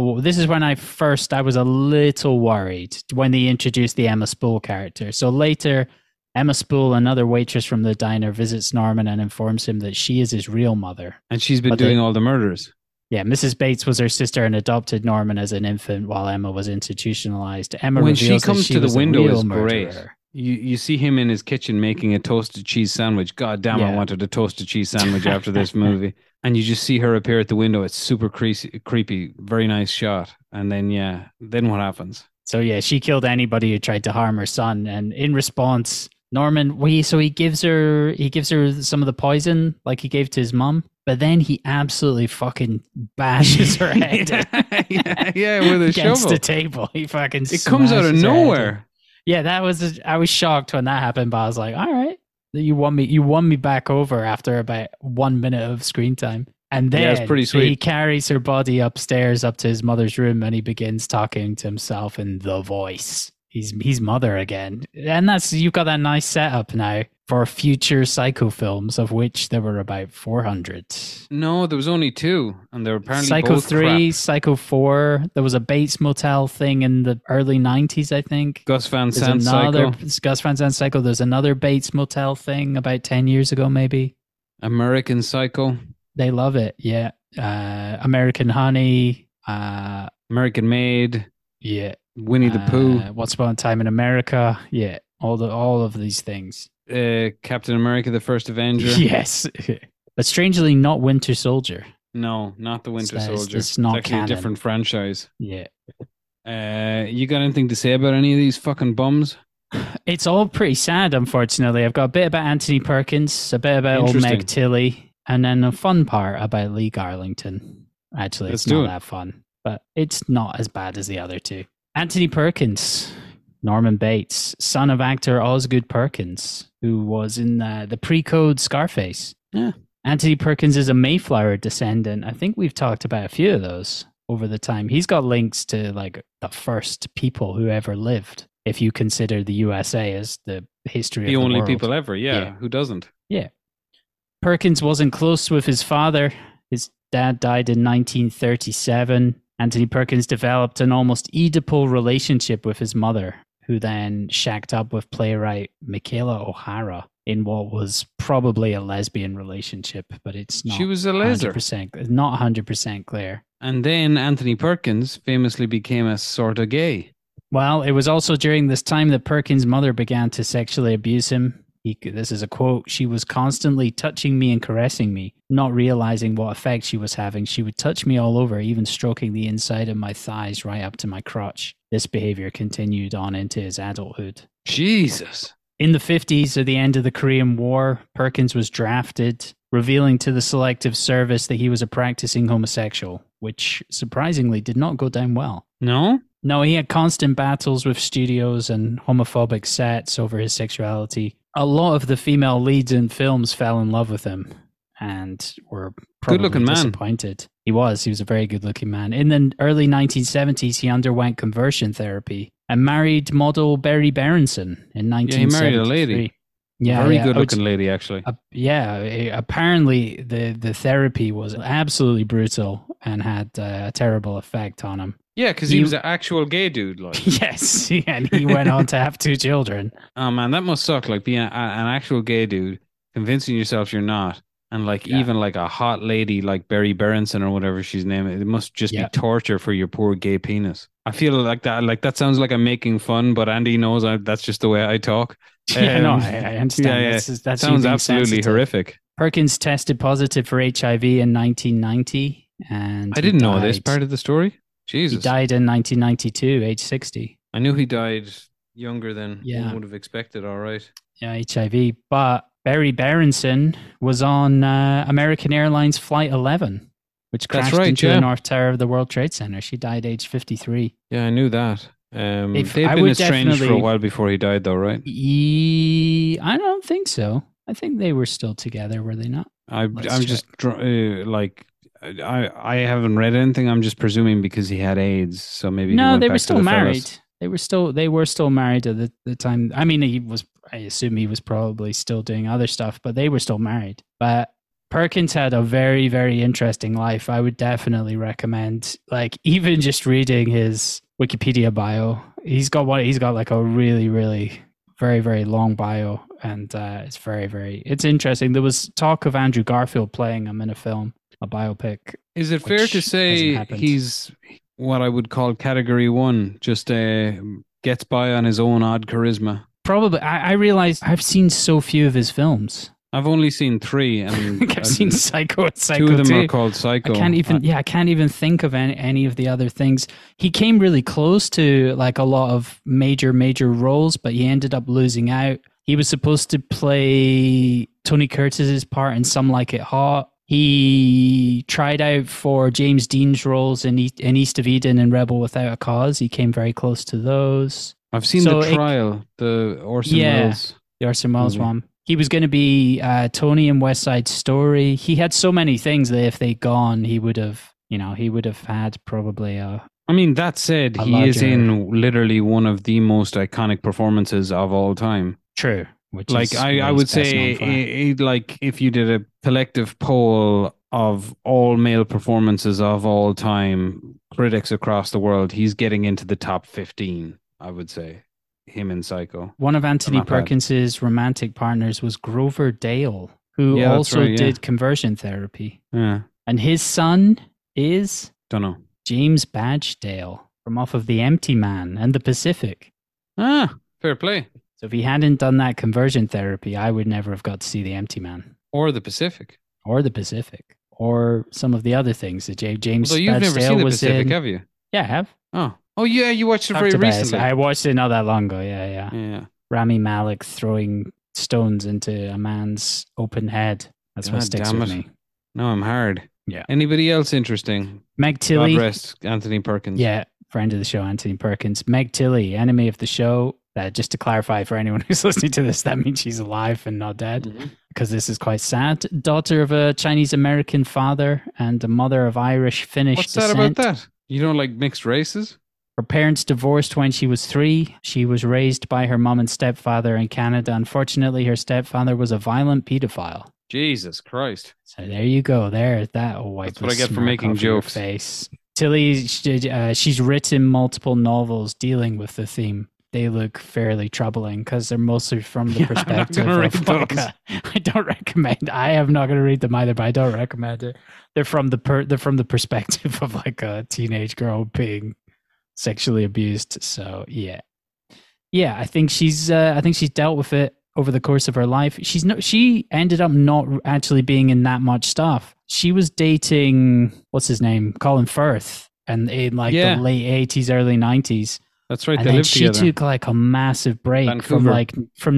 was a little worried when they introduced the Emma Spool character. So later, Emma Spool, another waitress from the diner, visits Norman and informs him that she is his real mother. And she's been doing all the murders. Yeah, Mrs. Bates was her sister and adopted Norman as an infant while Emma was institutionalized. Emma when she comes to the window is great. You see him in his kitchen making a toasted cheese sandwich. God damn, yeah. I wanted a toasted cheese sandwich after this movie. And you just see her appear at the window. It's super creepy. Very nice shot. And then, yeah, then what happens? So, yeah, she killed anybody who tried to harm her son. And in response, Norman, he gives her some of the poison like he gave to his mom. But then he absolutely fucking bashes her head with a against shovel. Against the table. He fucking smashes her head. It comes out of nowhere. Yeah, I was shocked when that happened, but I was like, all right. You won me back over after about 1 minute of screen time. And then it's pretty sweet. He carries her body upstairs up to his mother's room and he begins talking to himself in the voice. He's mother again. And you've got that nice setup now for future Psycho films, of which there were about 400. No, there was only two, and they were apparently Psycho both 3, crap. Psycho 4. There was a Bates Motel thing in the early 90s, I think. Gus Van Sant Psycho. Gus Van Sant Psycho. There's another Bates Motel thing about 10 years ago, maybe. American Psycho. They love it, yeah. American Honey. American Maid. Yeah. Winnie the Pooh. Once Upon a Time in America. Yeah, all of these things. Captain America, the First Avenger. Yes. But strangely, not Winter Soldier. No, not the Winter Soldier. It's actually canon. A different franchise. Yeah. You got anything to say about any of these fucking bums? It's all pretty sad, unfortunately. I've got a bit about Anthony Perkins, a bit about old Meg Tilly, and then a fun part about Lee Garlington. Actually, it's not that fun, but it's not as bad as the other two. Anthony Perkins, Norman Bates, son of actor Osgood Perkins, who was in the pre-code Scarface. Yeah. Anthony Perkins is a Mayflower descendant. I think we've talked about a few of those over the time. He's got links to like the first people who ever lived, if you consider the USA as the history of the world. The only people ever, yeah. Who doesn't? Yeah. Perkins wasn't close with his father. His dad died in 1937. Anthony Perkins developed an almost Oedipal relationship with his mother, who then shacked up with playwright Michaela O'Hara in what was probably a lesbian relationship, but it's not. She was a lizard. Not 100% clear. And then Anthony Perkins famously became a sort of gay. Well, it was also during this time that Perkins' mother began to sexually abuse him. This is a quote. She was constantly touching me and caressing me, not realizing what effect she was having. She would touch me all over, even stroking the inside of my thighs right up to my crotch. This behavior continued on into his adulthood. Jesus. In the 50s, at the end of the Korean War, Perkins was drafted, revealing to the Selective Service that he was a practicing homosexual, which surprisingly did not go down well. No? No, he had constant battles with studios and homophobic sets over his sexuality. A lot of the female leads in films fell in love with him and were probably disappointed. He was a very good-looking man. In the early 1970s, he underwent conversion therapy and married model Berry Berenson in 1973. Yeah, he married a lady. Yeah, very good-looking lady, actually. Apparently the therapy was absolutely brutal and had a terrible effect on him. Yeah, because he was an actual gay dude. Like. Yes, and he went on to have two children. Oh, man, that must suck, like, being an actual gay dude, convincing yourself you're not, and, like, even, like, a hot lady like Berry Berenson or whatever she's named, it must just be torture for your poor gay penis. I feel like that sounds like I'm making fun, but Andy knows that's just the way I talk. I understand. Yeah. That sounds absolutely horrific. Perkins tested positive for HIV in 1990, and I didn't know this part of the story. Jesus. He died in 1992, age 60. I knew he died younger than one would have expected, all right. Yeah, HIV. But Berry Berenson was on American Airlines Flight 11, which crashed into the North Tower of the World Trade Center. She died age 53. Yeah, I knew that. They'd been estranged for a while before he died, though, right? I don't think so. I think they were still together, were they not? I haven't read anything. I'm just presuming because he had AIDS, so maybe they were still married. They were still married at the time. I mean, I assume he was probably still doing other stuff, but they were still married. But Perkins had a very, very interesting life. I would definitely recommend, like, even just reading his Wikipedia bio. He's got like a really, really very, very long bio, and it's very, very. It's interesting. There was talk of Andrew Garfield playing him in a film. A biopic. Is it fair to say he's what I would call category one, just gets by on his own odd charisma? Probably. I realized I've seen so few of his films. I've only seen three. And I've seen Psycho and Psycho 2. Two of them are called Psycho. I can't even think of any of the other things. He came really close to like a lot of major roles, but he ended up losing out. He was supposed to play Tony Curtis's part in Some Like It Hot. He tried out for James Dean's roles in East of Eden and Rebel Without a Cause. He came very close to those. I've seen The Trial, the Orson Welles. The Orson Welles one. He was going to be Tony in West Side Story. He had so many things that if they'd gone, he would have had probably a... I mean, that said, he is in literally one of the most iconic performances of all time. True. Like, I would say, like, if you did a collective poll of all male performances of all time, critics across the world, he's getting into the top 15, I would say, him and Psycho. One of Anthony Perkins's romantic partners was Grover Dale, who also did conversion therapy. Yeah. And his son is... Don't know. James Badge Dale, from off of The Empty Man and The Pacific. Ah, fair play. So if he hadn't done that conversion therapy, I would never have got to see The Empty Man. Or The Pacific. Or some of the other things that James Badge Dale was in. Although you've never seen The Pacific, have you? Yeah, I have. Oh, Oh, yeah, you watched it very recently. I watched it not that long ago, yeah. Rami Malek throwing stones into a man's open head. That's God, what sticks with me. No, I'm hard. Yeah. Anybody else interesting? Meg Tilly. God rest Anthony Perkins. Yeah, friend of the show, Anthony Perkins. Meg Tilly, enemy of the show. Just to clarify for anyone who's listening to this, that means she's alive and not dead, because this is quite sad. Daughter of a Chinese-American father and a mother of Irish-Finnish descent. What's that about that? You don't like mixed races? Her parents divorced when she was 3. She was raised by her mom and stepfather in Canada. Unfortunately, her stepfather was a violent pedophile. Jesus Christ. So there you go. There's that. That's what I get for making jokes. Tilly, she's written multiple novels dealing with the theme. They look fairly troubling because they're mostly from the perspective of vodka. I don't recommend. I am not going to read them either, but I don't recommend it. They're from the perspective of like a teenage girl being sexually abused. So yeah. I think she's dealt with it over the course of her life. She ended up not actually being in that much stuff. She was dating what's his name, Colin Firth, and in the late 80s, early 90s. That's right. And they lived together. She took like a massive break from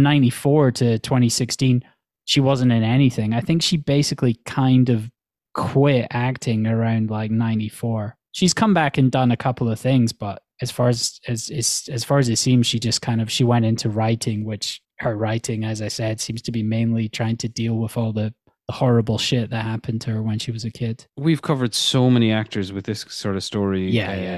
94 to 2016. She wasn't in anything. I think she basically kind of quit acting around like 94. She's come back and done a couple of things, but as far as it seems, she just she went into writing, which her writing, as I said, seems to be mainly trying to deal with all the horrible shit that happened to her when she was a kid. We've covered so many actors with this sort of story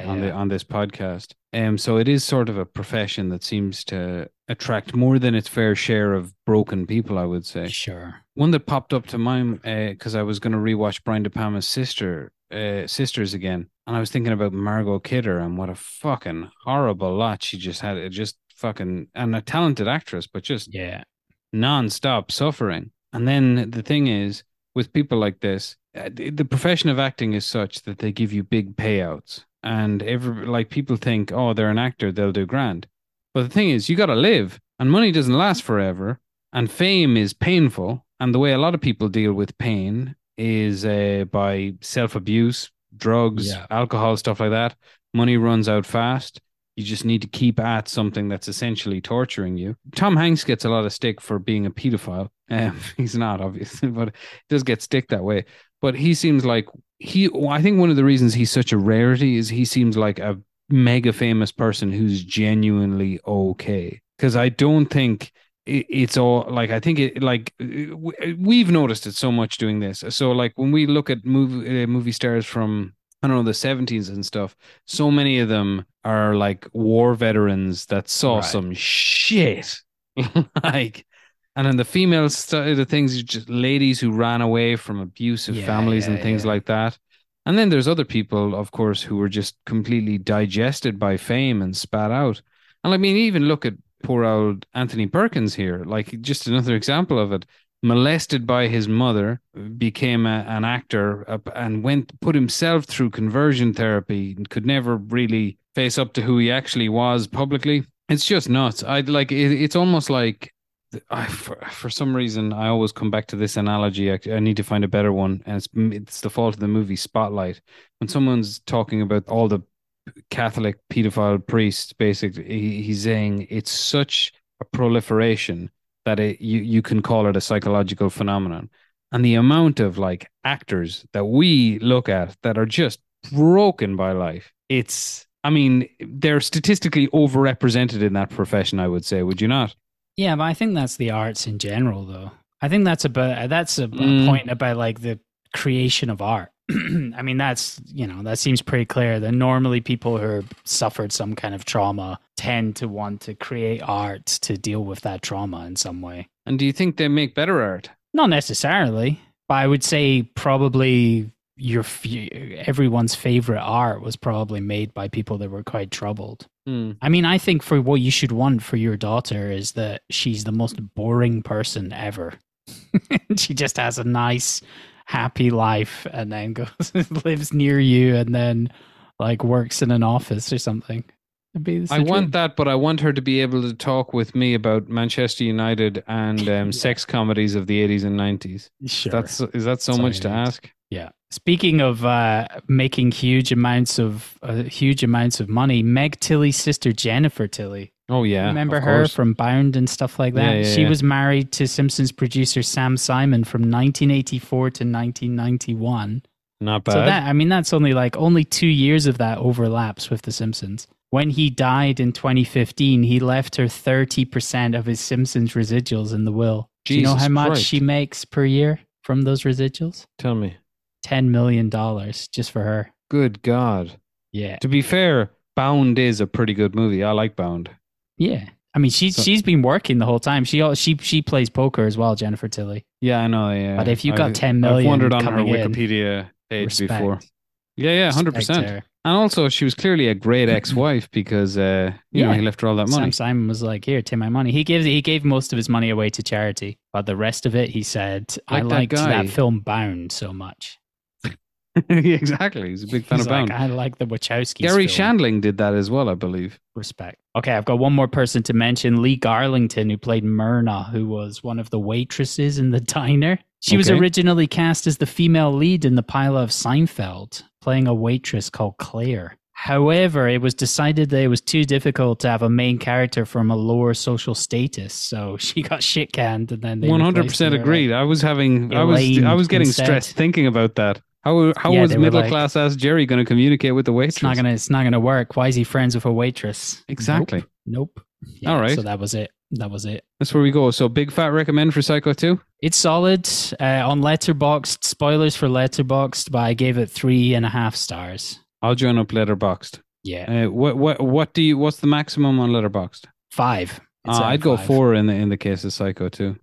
on this podcast. So it is sort of a profession that seems to attract more than its fair share of broken people, I would say. Sure. One that popped up to mind, because I was going to rewatch Brian De Palma's Sisters again, and I was thinking about Margot Kidder and what a fucking horrible lot she just had. It just fucking, and a talented actress, but just non-stop suffering. And then the thing is, with people like this, the profession of acting is such that they give you big payouts. And people think, oh, they're an actor, they'll do grand. But the thing is, you got to live, and money doesn't last forever, and fame is painful. And the way a lot of people deal with pain is by self-abuse, drugs, alcohol, stuff like that. Money runs out fast. You just need to keep at something that's essentially torturing you. Tom Hanks gets a lot of stick for being a pedophile. He's not, obviously, but he does get stick that way. But he seems like I think one of the reasons he's such a rarity is he seems like a mega famous person who's genuinely okay. Because I don't think it's all like, I think it like we've noticed it so much doing this. So like when we look at movie stars from, I don't know, the 70s and stuff, so many of them are like war veterans that saw some shit. Like, and then the female side of things is just ladies who ran away from abusive families and things like that. And then there's other people, of course, who were just completely digested by fame and spat out. And I mean, even look at poor old Anthony Perkins here, like just another example of it. Molested by his mother, became an actor and put himself through conversion therapy and could never really face up to who he actually was publicly. It's just nuts. It's almost like for some reason I always come back to this analogy. I need to find a better one, and it's the fault of the movie Spotlight. When someone's talking about all the Catholic pedophile priests, basically he's saying it's such a proliferation that you can call it a psychological phenomenon. And the amount of like actors that we look at that are just broken by life, they're statistically overrepresented in that profession, I would say, would you not? Yeah, but I think that's the arts in general, though. I think that's a point about like the creation of art. I mean, that seems pretty clear that normally people who have suffered some kind of trauma tend to want to create art to deal with that trauma in some way. And do you think they make better art? Not necessarily, but I would say probably everyone's favorite art was probably made by people that were quite troubled. I mean, I think for what you should want for your daughter is that she's the most boring person ever. She just has a nice, happy life and then goes lives near you and then like works in an office or something. I want that, but I want her to be able to talk with me about Manchester United and sex comedies of the 80s and 90s. Sure. Is that so much to ask? Yeah. Speaking of making huge amounts of money, Meg Tilly's sister Jennifer Tilly. Oh yeah, remember her from Bound and stuff like that. She was married to Simpsons producer Sam Simon from 1984 to 1991. Not bad. So that's only 2 years of that overlaps with The Simpsons. When he died in 2015, he left her 30% of his Simpsons residuals in the will. Jesus, do you know how much she makes per year from those residuals? Tell me. $10 million just for her. Good God. Yeah. To be fair, Bound is a pretty good movie. I like Bound. Yeah. I mean, she's been working the whole time. She plays poker as well, Jennifer Tilly. Yeah, I know. Yeah. But if you got 10 million, I've wondered on her Wikipedia page before. Yeah, yeah, 100%. And also, she was clearly a great ex-wife because he left her all that money. Sam Simon was like, "Here, take my money." He gave most of his money away to charity, but the rest of it, he said, "I liked that film Bound so much." Exactly. He's a big fan of Bound. I like the Wachowskis. Gary Shandling did that as well, I believe. Respect. Okay, I've got one more person to mention. Lee Garlington, who played Myrna, who was one of the waitresses in the diner. She was originally cast as the female lead in the pilot of Seinfeld, playing a waitress called Claire. However, it was decided that it was too difficult to have a main character from a lower social status, so she got shit canned. And then 100% agreed. Like, I was getting stressed thinking about that. How was middle class ass Jerry going to communicate with the waitress? It's not gonna work. Why is he friends with a waitress? Exactly. Nope. Yeah, all right. So that was it. That's where we go. So big fat recommend for Psycho 2? It's solid. On Letterboxd, spoilers for Letterboxd, but I gave it 3.5 stars. I'll join up Letterboxd. Yeah. What's the maximum on Letterboxd? 5. I'd go 4 in the case of Psycho 2.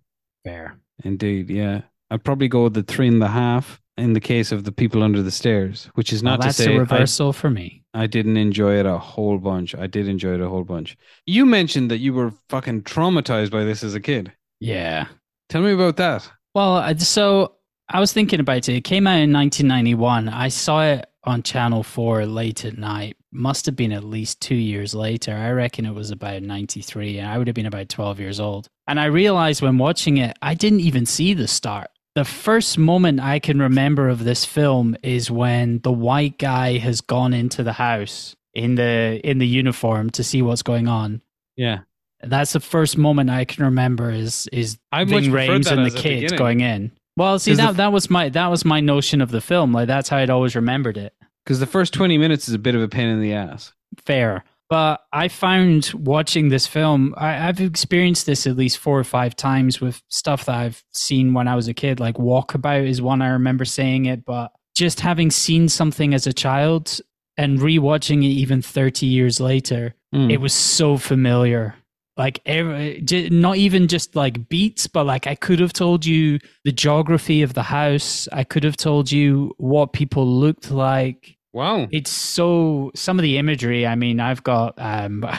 Fair. Indeed, yeah. I'd probably go with the 3.5. in the case of The People Under the Stairs, which is that's a reversal for me. I didn't enjoy it a whole bunch. I did enjoy it a whole bunch. You mentioned that you were fucking traumatized by this as a kid. Yeah. Tell me about that. Well, so I was thinking about it. It came out in 1991. I saw it on Channel 4 late at night. Must have been at least 2 years later. I reckon it was about 93, and I would have been about 12 years old. And I realized when watching it, I didn't even see the start. The first moment I can remember of this film is when the white guy has gone into the house in the uniform to see what's going on. Yeah. That's the first moment I can remember is Ving Rhames and the kid going in. Well, see, that was my notion of the film. Like, that's how I'd always remembered it. Because the first 20 minutes is a bit of a pain in the ass. Fair. But I found watching this film, I've experienced this at least 4 or 5 times with stuff that I've seen when I was a kid, like Walkabout is one I remember saying it, but just having seen something as a child and rewatching it even 30 years later, it was so familiar. Like, not even just like beats, but like I could have told you the geography of the house. I could have told you what people looked like. Wow. It's some of the imagery, I mean, I've got Everett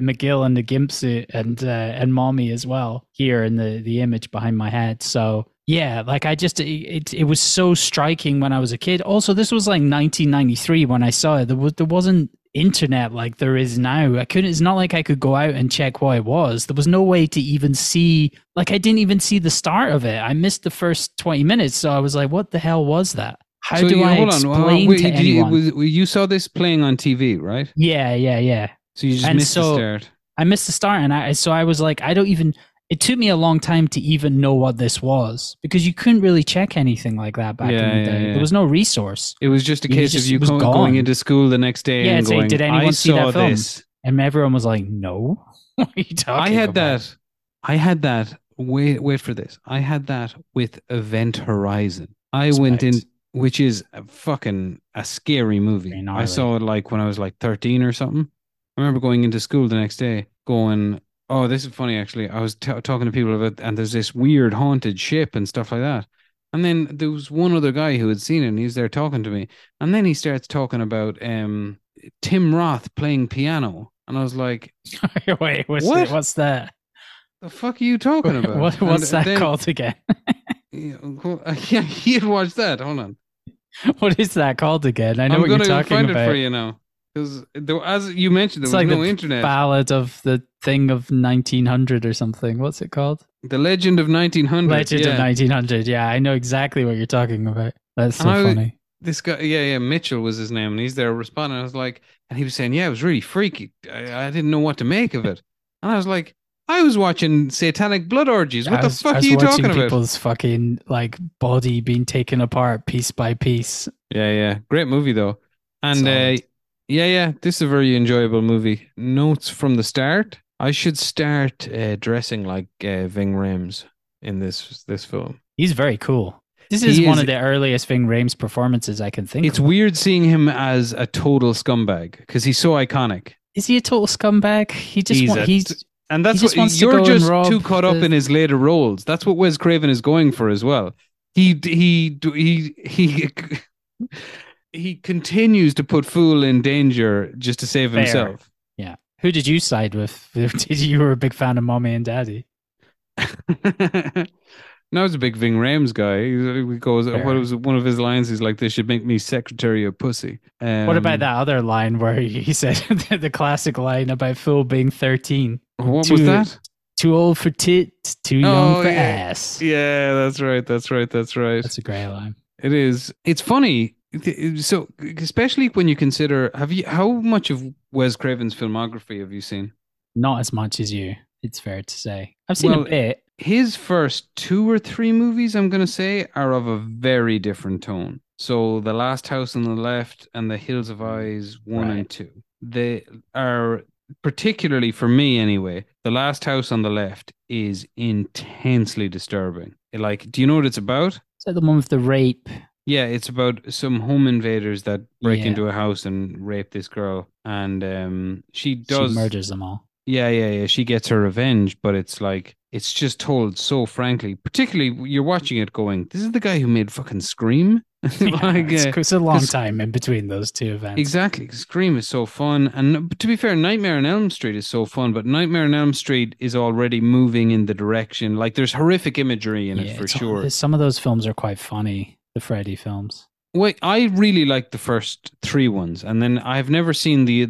McGill in the gimp suit and mommy as well here in the image behind my head. So yeah, like it was so striking when I was a kid. Also, this was like 1993 when I saw it. There wasn't internet like there is now. It's not like I could go out and check what it was. There was no way to even see, like I didn't even see the start of it. I missed the first 20 minutes. So I was like, what the hell was that? How do I explain to anyone? You saw this playing on TV, right? Yeah. So you missed the start. I missed the start, and I was like, it took me a long time to even know what this was, because you couldn't really check anything like that back in the day. Yeah. There was no resource. It was just a case of going into school the next day and going, did anyone see that film? This. And everyone was like, no. What are you talking about? I had that, wait for this. I had that with Event Horizon. I went in... which is a fucking scary movie. I saw it like when I was like 13 or something. I remember going into school the next day going, oh, this is funny actually. I was talking to people about, and there's this weird haunted ship and stuff like that. And then there was one other guy who had seen it and he's there talking to me. And then he starts talking about Tim Roth playing piano. And I was like, wait, what's that? The fuck are you talking about? What's that called again? Yeah, you'd watch that. Hold on. What is that called again? I know what you're talking about. I'm going to find it for you now. Because as you mentioned, there was no internet. It's like the ballad of the thing of 1900 or something. What's it called? The Legend of 1900. Yeah, I know exactly what you're talking about. That's so funny. This guy, Mitchell was his name, and he's there responding. I was like, and he was saying, yeah, it was really freaky. I didn't know what to make of it. And I was like, I was watching satanic blood orgies. What the fuck are you talking about? People's fucking like body being taken apart piece by piece. Yeah. Great movie though. And this is a very enjoyable movie. Notes from the start. I should start dressing like Ving Rhames in this film. He's very cool. This is one of the earliest Ving Rhames performances I can think of. It's weird seeing him as a total scumbag because he's so iconic. Is he a total scumbag? And that's what you're just too caught up in his later roles. That's what Wes Craven is going for as well. He continues to put fool in danger just to save himself. Yeah. Who did you side with? You were a big fan of Mommy and Daddy. No, I was a big Ving Rhames guy. He goes, what was one of his lines? He's like, "They should make me secretary of pussy." What about that other line where he said the classic line about Phil being 13? What was that? Too old for tit, too young for ass. Yeah, that's right. That's a great line. It is. It's funny. So, especially when you consider, how much of Wes Craven's filmography have you seen? Not as much as you. It's fair to say. I've seen a bit. His first 2 or 3 movies, I'm going to say, are of a very different tone. So The Last House on the Left and The Hills of Eyes 1 and 2. They are, particularly for me anyway, The Last House on the Left is intensely disturbing. Like, do you know what it's about? Is that the one with the rape? Yeah, it's about some home invaders that break into a house and rape this girl. And she murders them all. Yeah. She gets her revenge, but it's like, it's just told so frankly. Particularly, you're watching it going, this is the guy who made fucking Scream? It's a long time in between those two events. Exactly. Scream is so fun. And to be fair, Nightmare on Elm Street is so fun, but Nightmare on Elm Street is already moving in the direction. Like, there's horrific imagery in it for sure. Some of those films are quite funny, the Freddy films. Wait, I really like the first 3 ones, and then I've never seen the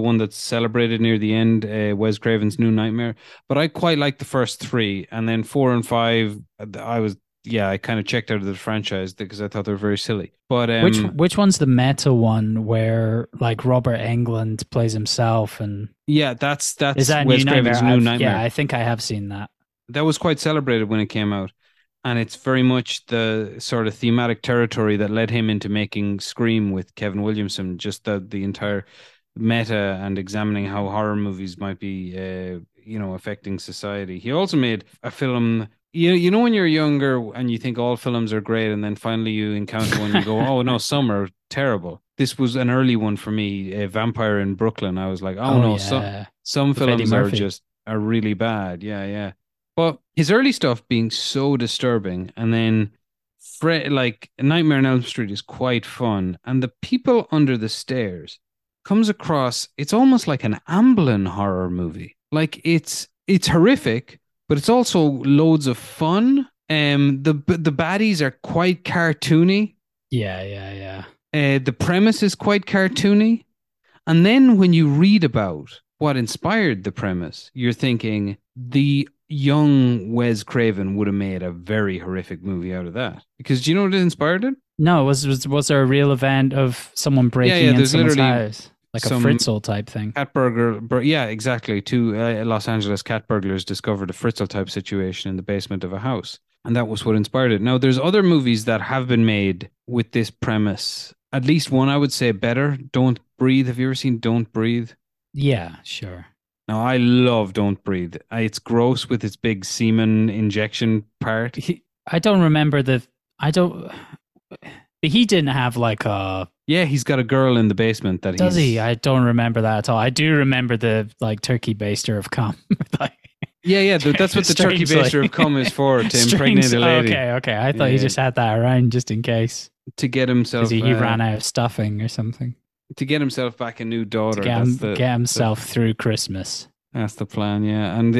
one that's celebrated near the end, Wes Craven's New Nightmare. But I quite like the first 3, and then 4 and 5, I kind of checked out of the franchise because I thought they were very silly. But which one's the meta one where like Robert Englund plays himself and that's Wes Craven's New Nightmare. Yeah, I think I have seen that. That was quite celebrated when it came out. And it's very much the sort of thematic territory that led him into making Scream with Kevin Williamson, just the entire meta and examining how horror movies might be, affecting society. He also made a film, you know, when you're younger and you think all films are great and then finally you encounter one and you go, oh, no, some are terrible. This was an early one for me, A Vampire in Brooklyn. I was like, some films are really bad. Yeah. But his early stuff being so disturbing, and then Nightmare on Elm Street is quite fun. And The People Under the Stairs comes across, it's almost like an Amblin horror movie. Like it's horrific, but it's also loads of fun. The baddies are quite cartoony. Yeah. The premise is quite cartoony. And then when you read about what inspired the premise, you're thinking the young Wes Craven would have made a very horrific movie out of that. Because do you know what inspired it? No, was there a real event of someone breaking into someone's house? Like a Fritzl type thing? Cat burglar. Yeah, exactly. 2 Los Angeles cat burglars discovered a Fritzl type situation in the basement of a house. And that was what inspired it. Now, there's other movies that have been made with this premise. At least one I would say better. Don't Breathe. Have you ever seen Don't Breathe? Yeah, sure. Now, I love Don't Breathe. It's gross with its big semen injection part. But he didn't have like a... Yeah, he's got a girl in the basement that does he? I don't remember that at all. I do remember the like turkey baster of cum. Yeah, that's what the turkey baster of cum is for, to impregnate a lady. Okay. I thought he just had that around just in case. To get himself... Because he ran out of stuffing or something. To get himself back a new daughter. Get himself through Christmas. That's the plan, yeah. And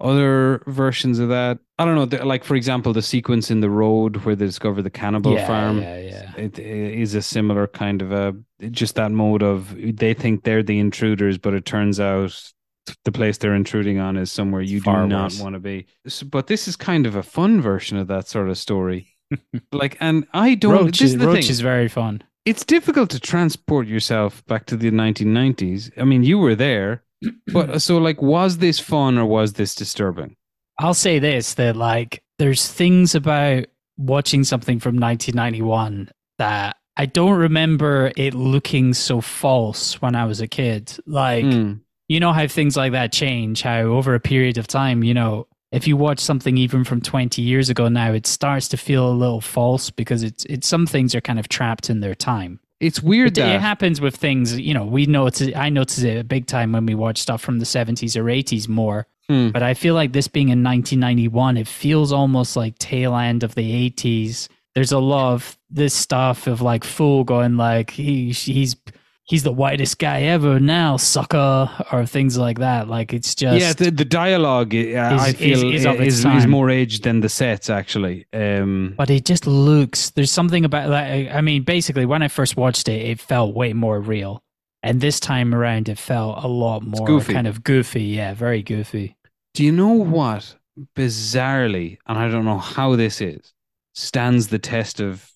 other versions of that, I don't know, like for example, the sequence in The Road where they discover the cannibal farm. Yeah. It is a similar kind of just that mode of they think they're the intruders, but it turns out the place they're intruding on is somewhere you do not want to be. But this is kind of a fun version of that sort of story. Like, and I don't. Roach is very fun. It's difficult to transport yourself back to the 1990s. I mean, you were there, but so like, was this fun or was this disturbing? I'll say this: that like, there's things about watching something from 1991 that I don't remember it looking so false when I was a kid. Like, you know how things like that change? How over a period of time, you know. If you watch something even from 20 years ago now, it starts to feel a little false because it's some things are kind of trapped in their time. It's weird that it happens with things, you know, we notice. I notice it big time when we watch stuff from the 70s or 80s more. But I feel like this being in 1991, it feels almost like tail end of the 80s. There's a lot of this stuff of like Fool going like, he's the whitest guy ever now, sucker, or things like that. Like, it's just... Yeah, the dialogue, I feel, is more aged than the sets, actually. But it just looks... There's something about... Like, I mean, basically, when I first watched it, it felt way more real. And this time around, it felt a lot more kind of goofy. Yeah, very goofy. Do you know what, bizarrely, and I don't know how this is, stands the test of...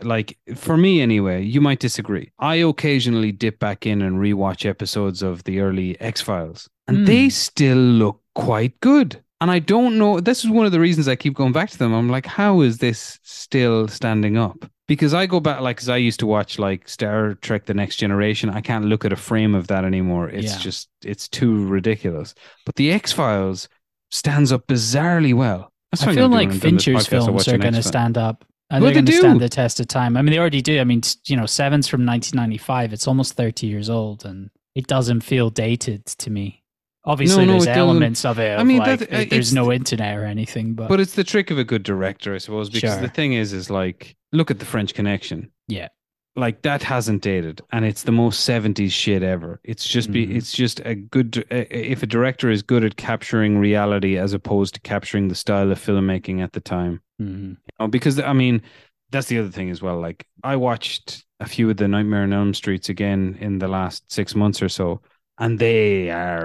Like, for me anyway, you might disagree. I occasionally dip back in and rewatch episodes of the early X-Files, and they still look quite good. And I don't know, this is one of the reasons I keep going back to them. I'm like, how is this still standing up? Because I go back, like, because I used to watch, like, Star Trek The Next Generation. I can't look at a frame of that anymore. It's just, it's too ridiculous. But the X-Files stands up bizarrely well. I feel like Fincher's films are going to stand up. And they're going to stand the test of time. I mean, they already do. I mean, you know, Seven's from 1995. It's almost 30 years old, and it doesn't feel dated to me. Obviously, there's elements of it. I mean, there's no internet or anything. But it's the trick of a good director, I suppose, because the thing is like, look at The French Connection. Yeah. Like, that hasn't dated, and it's the most 70s shit ever. It's just it's just a good... If a director is good at capturing reality as opposed to capturing the style of filmmaking at the time, you know, because, I mean, that's the other thing as well. Like, I watched a few of the Nightmare on Elm Streets again in the last 6 months or so, and they're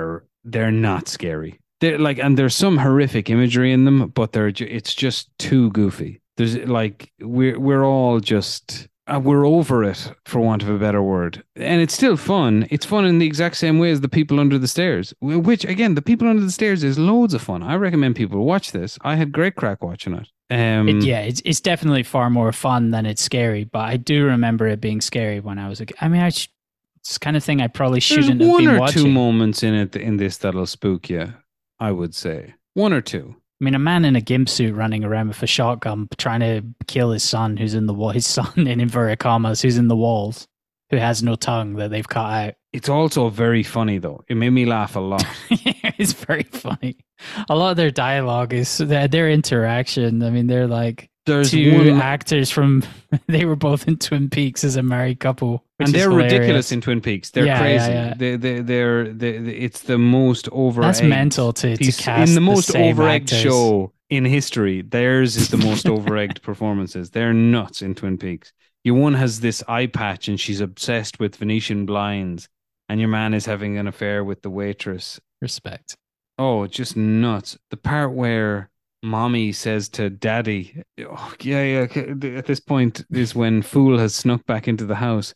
not scary. They're like, and there's some horrific imagery in them, but it's just too goofy. There's like, we're all just, we're over it, for want of a better word. And it's still fun. It's fun in the exact same way as The People Under the Stairs, which, again, The People Under the Stairs is loads of fun. I recommend people watch this. I had great crack watching it. It's definitely far more fun than it's scary, but I do remember it being scary when I was a kid. I mean, it's the kind of thing I probably shouldn't have been watching. There's one or two moments in this that'll spook you, I would say. One or two. I mean, a man in a gimp suit running around with a shotgun trying to kill his son who's in the wall. His son, in inverted commas, who's in the walls, who has no tongue that they've cut out. It's also very funny, though. It made me laugh a lot. It's very funny. A lot of their dialogue is their interaction. I mean, they're like actors from... They were both in Twin Peaks as a married couple. And they're ridiculous in Twin Peaks. They're crazy. Yeah. It's the most over-egged... That's mental to cast in the most over-egged show in history. Theirs is the most over-egged performances. They're nuts in Twin Peaks. Your one has this eye patch and she's obsessed with Venetian blinds, and your man is having an affair with the waitress. Respect. Oh, just nuts. The part where Mommy says to Daddy, at this point is when Fool has snuck back into the house.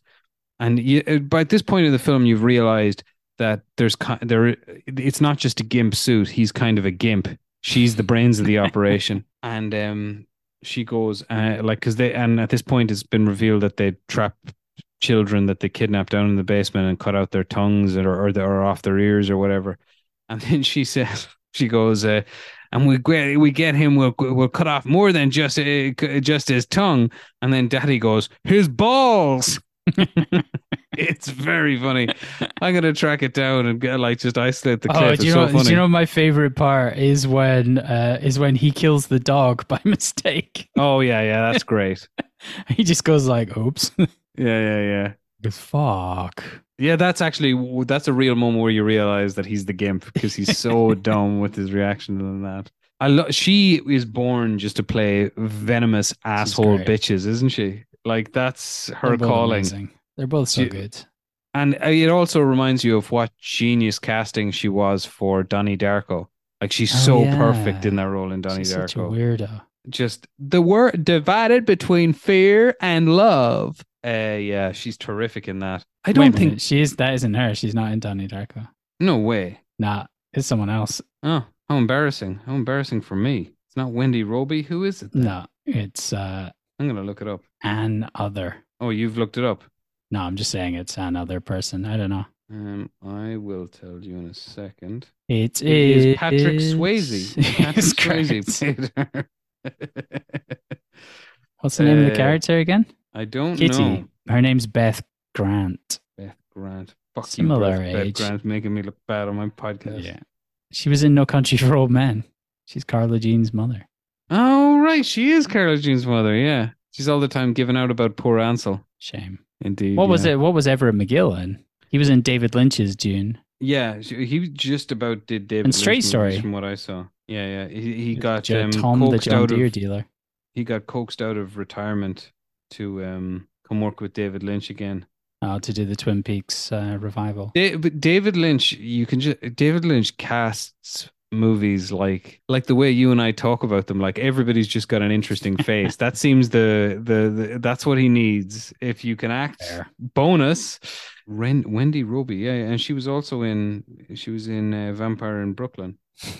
And by this point of the film, you've realized that it's not just a gimp suit. He's kind of a gimp. She's the brains of the operation. And she goes, and at this point it's been revealed that they trap children that they kidnap down in the basement and cut out their tongues or off their ears or whatever. And then she says, and we get him. We'll cut off more than just his tongue. And then Daddy goes, his balls. It's very funny. I'm gonna track it down and just isolate the clip. Oh, funny. Do you know my favorite part is when he kills the dog by mistake. Oh yeah, that's great. He just goes like, "Oops." Yeah. Because fuck. Yeah, that's a real moment where you realize that he's the gimp because he's so dumb with his reaction than that. She is born just to play venomous asshole bitches, isn't she? Like, that's her calling. Amazing. They're both so good. And it also reminds you of what genius casting she was for Donnie Darko. Like, she's perfect in that role in Donnie Darko. Such a weirdo. just the word divided between fear and love. Yeah, she's terrific in that. I don't think that isn't her. She's not in Donnie Darko. No way. Nah, it's someone else. Oh, how embarrassing. How embarrassing for me. It's not Wendy Roby. Who is it then? No, it's... I'm going to look it up. An other. Oh, you've looked it up? No, I'm just saying it's another person. I don't know. I will tell you in a second. It is Patrick Swayze. Patrick Swayze played her. What's the name of the character again? I don't know. Her name's Beth Grant. Beth Grant. Fucking similar age. Beth Grant making me look bad on my podcast. Yeah. She was in No Country for Old Men. She's Carla Jean's mother. Oh, right. She is Carla Jean's mother. Yeah. She's all the time giving out about poor Ansel. Shame. Indeed. What was it? What was Everett McGill in? He was in David Lynch's Dune. Yeah, he just about did David Lynch movies from what I saw. Yeah, yeah. He got Tom the John Deere dealer. He got coaxed out of retirement to come work with David Lynch again. Oh, to do the Twin Peaks revival. But David Lynch, David Lynch casts movies like the way you and I talk about them. Like everybody's just got an interesting face. That seems the that's what he needs. If you can act, fair. Bonus. Wendy Roby, yeah, and she was also in. She was in Vampire in Brooklyn.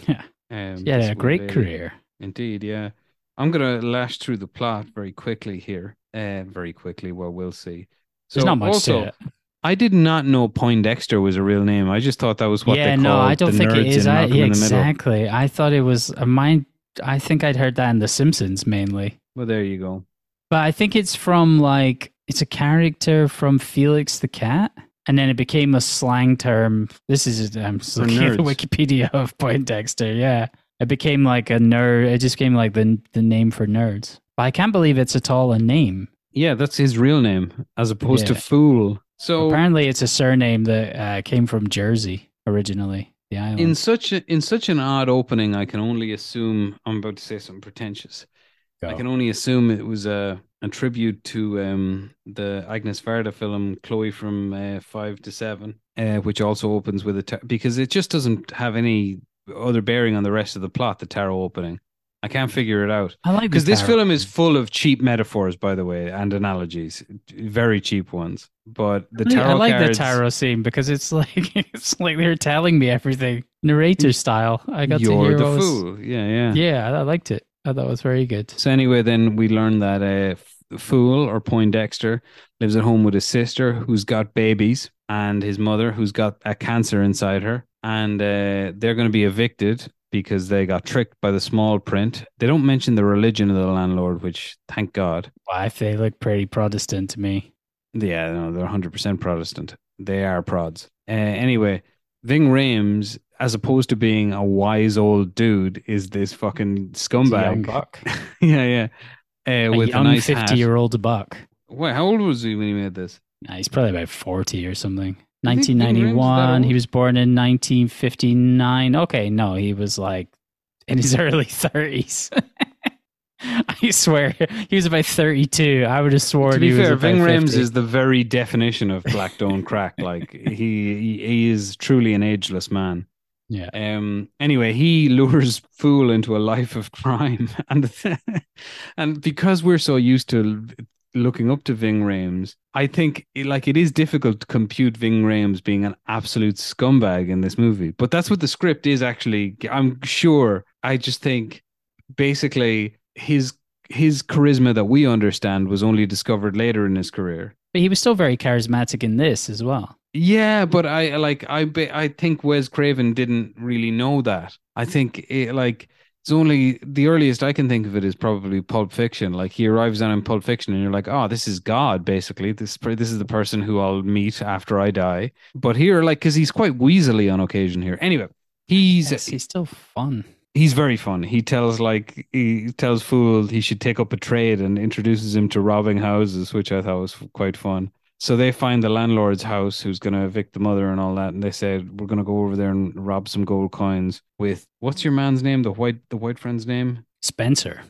Yeah, yeah, a great career, indeed. Yeah, I'm gonna lash through the plot very quickly here. Very quickly. Well, we'll see. So, there's not much also, to it. I did not know Poindexter was a real name. I just thought that was what. Yeah, they no, I don't think it is. Exactly. I thought it was a mind. I think I'd heard that in The Simpsons mainly. Well, there you go. But I think it's from like. It's a character from Felix the Cat, and then it became a slang term. This is I'm looking at the Wikipedia of Poindexter. Yeah, it became like a nerd. It just became like the name for nerds. But I can't believe it's at all a name. Yeah, that's his real name as opposed to Fool. So apparently, it's a surname that came from Jersey originally. The island. In such an odd opening, I can only assume I'm about to say something pretentious. Go. I can only assume it was a tribute to the Agnes Varda film Chloe from 5 to 7, which also opens with a because it just doesn't have any other bearing on the rest of the plot. The tarot opening, I can't figure it out. I like because this film is full of cheap metaphors, by the way, and analogies, very cheap ones. But the tarot, I like cards, the tarot scene because it's like they're telling me everything, narrator style. I got you're to hear the fool. Yeah. I liked it. I thought it was very good. So anyway, then we learn that Fool or Poindexter lives at home with his sister who's got babies and his mother who's got a cancer inside her. And they're going to be evicted because they got tricked by the small print. They don't mention the religion of the landlord, which thank God. Well, they look pretty Protestant to me. Yeah, no, they're 100% Protestant. They are prods. Anyway, Ving Rhames, as opposed to being a wise old dude, is this fucking scumbag. Young buck. Yeah. With a nice 50-year-old buck. Wait, how old was he when he made this? He's probably about 40 or something. 1991. He was born in 1959. Okay, no, he was like in his early 30s. I swear, he was about 32. I would have sworn to be fair, was about Ving Rhames is the very definition of black don't crack. Like he is truly an ageless man. Yeah. Anyway, he lures Fool into a life of crime, and because we're so used to looking up to Ving Rhames, I think it is difficult to compute Ving Rhames being an absolute scumbag in this movie. But that's what the script is actually. I'm sure. I just think basically. His charisma that we understand was only discovered later in his career. But he was still very charismatic in this as well. Yeah, but I think Wes Craven didn't really know that. I think it's only the earliest I can think of it is probably Pulp Fiction. Like he arrives on in Pulp Fiction, and you're like, oh, this is God basically. This is the person who I'll meet after I die. But here, because he's quite weaselly on occasion here. Anyway, he's still fun. He's very fun. He tells Fool he should take up a trade and introduces him to robbing houses, which I thought was quite fun. So they find the landlord's house who's going to evict the mother and all that. And they said, we're going to go over there and rob some gold coins with, what's your man's name? The white friend's name? Spencer.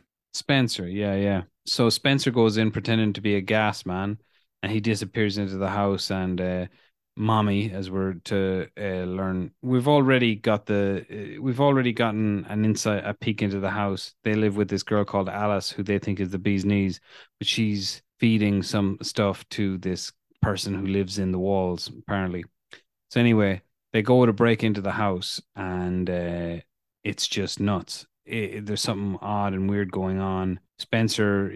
Yeah. So Spencer goes in pretending to be a gas man and he disappears into the house and mommy, as we're to learn, we've already gotten an insight, a peek into the house. They live with this girl called Alice, who they think is the bee's knees, but she's feeding some stuff to this person who lives in the walls, apparently. So anyway, they go to break into the house, and it's just nuts. There's something odd and weird going on. Spencer,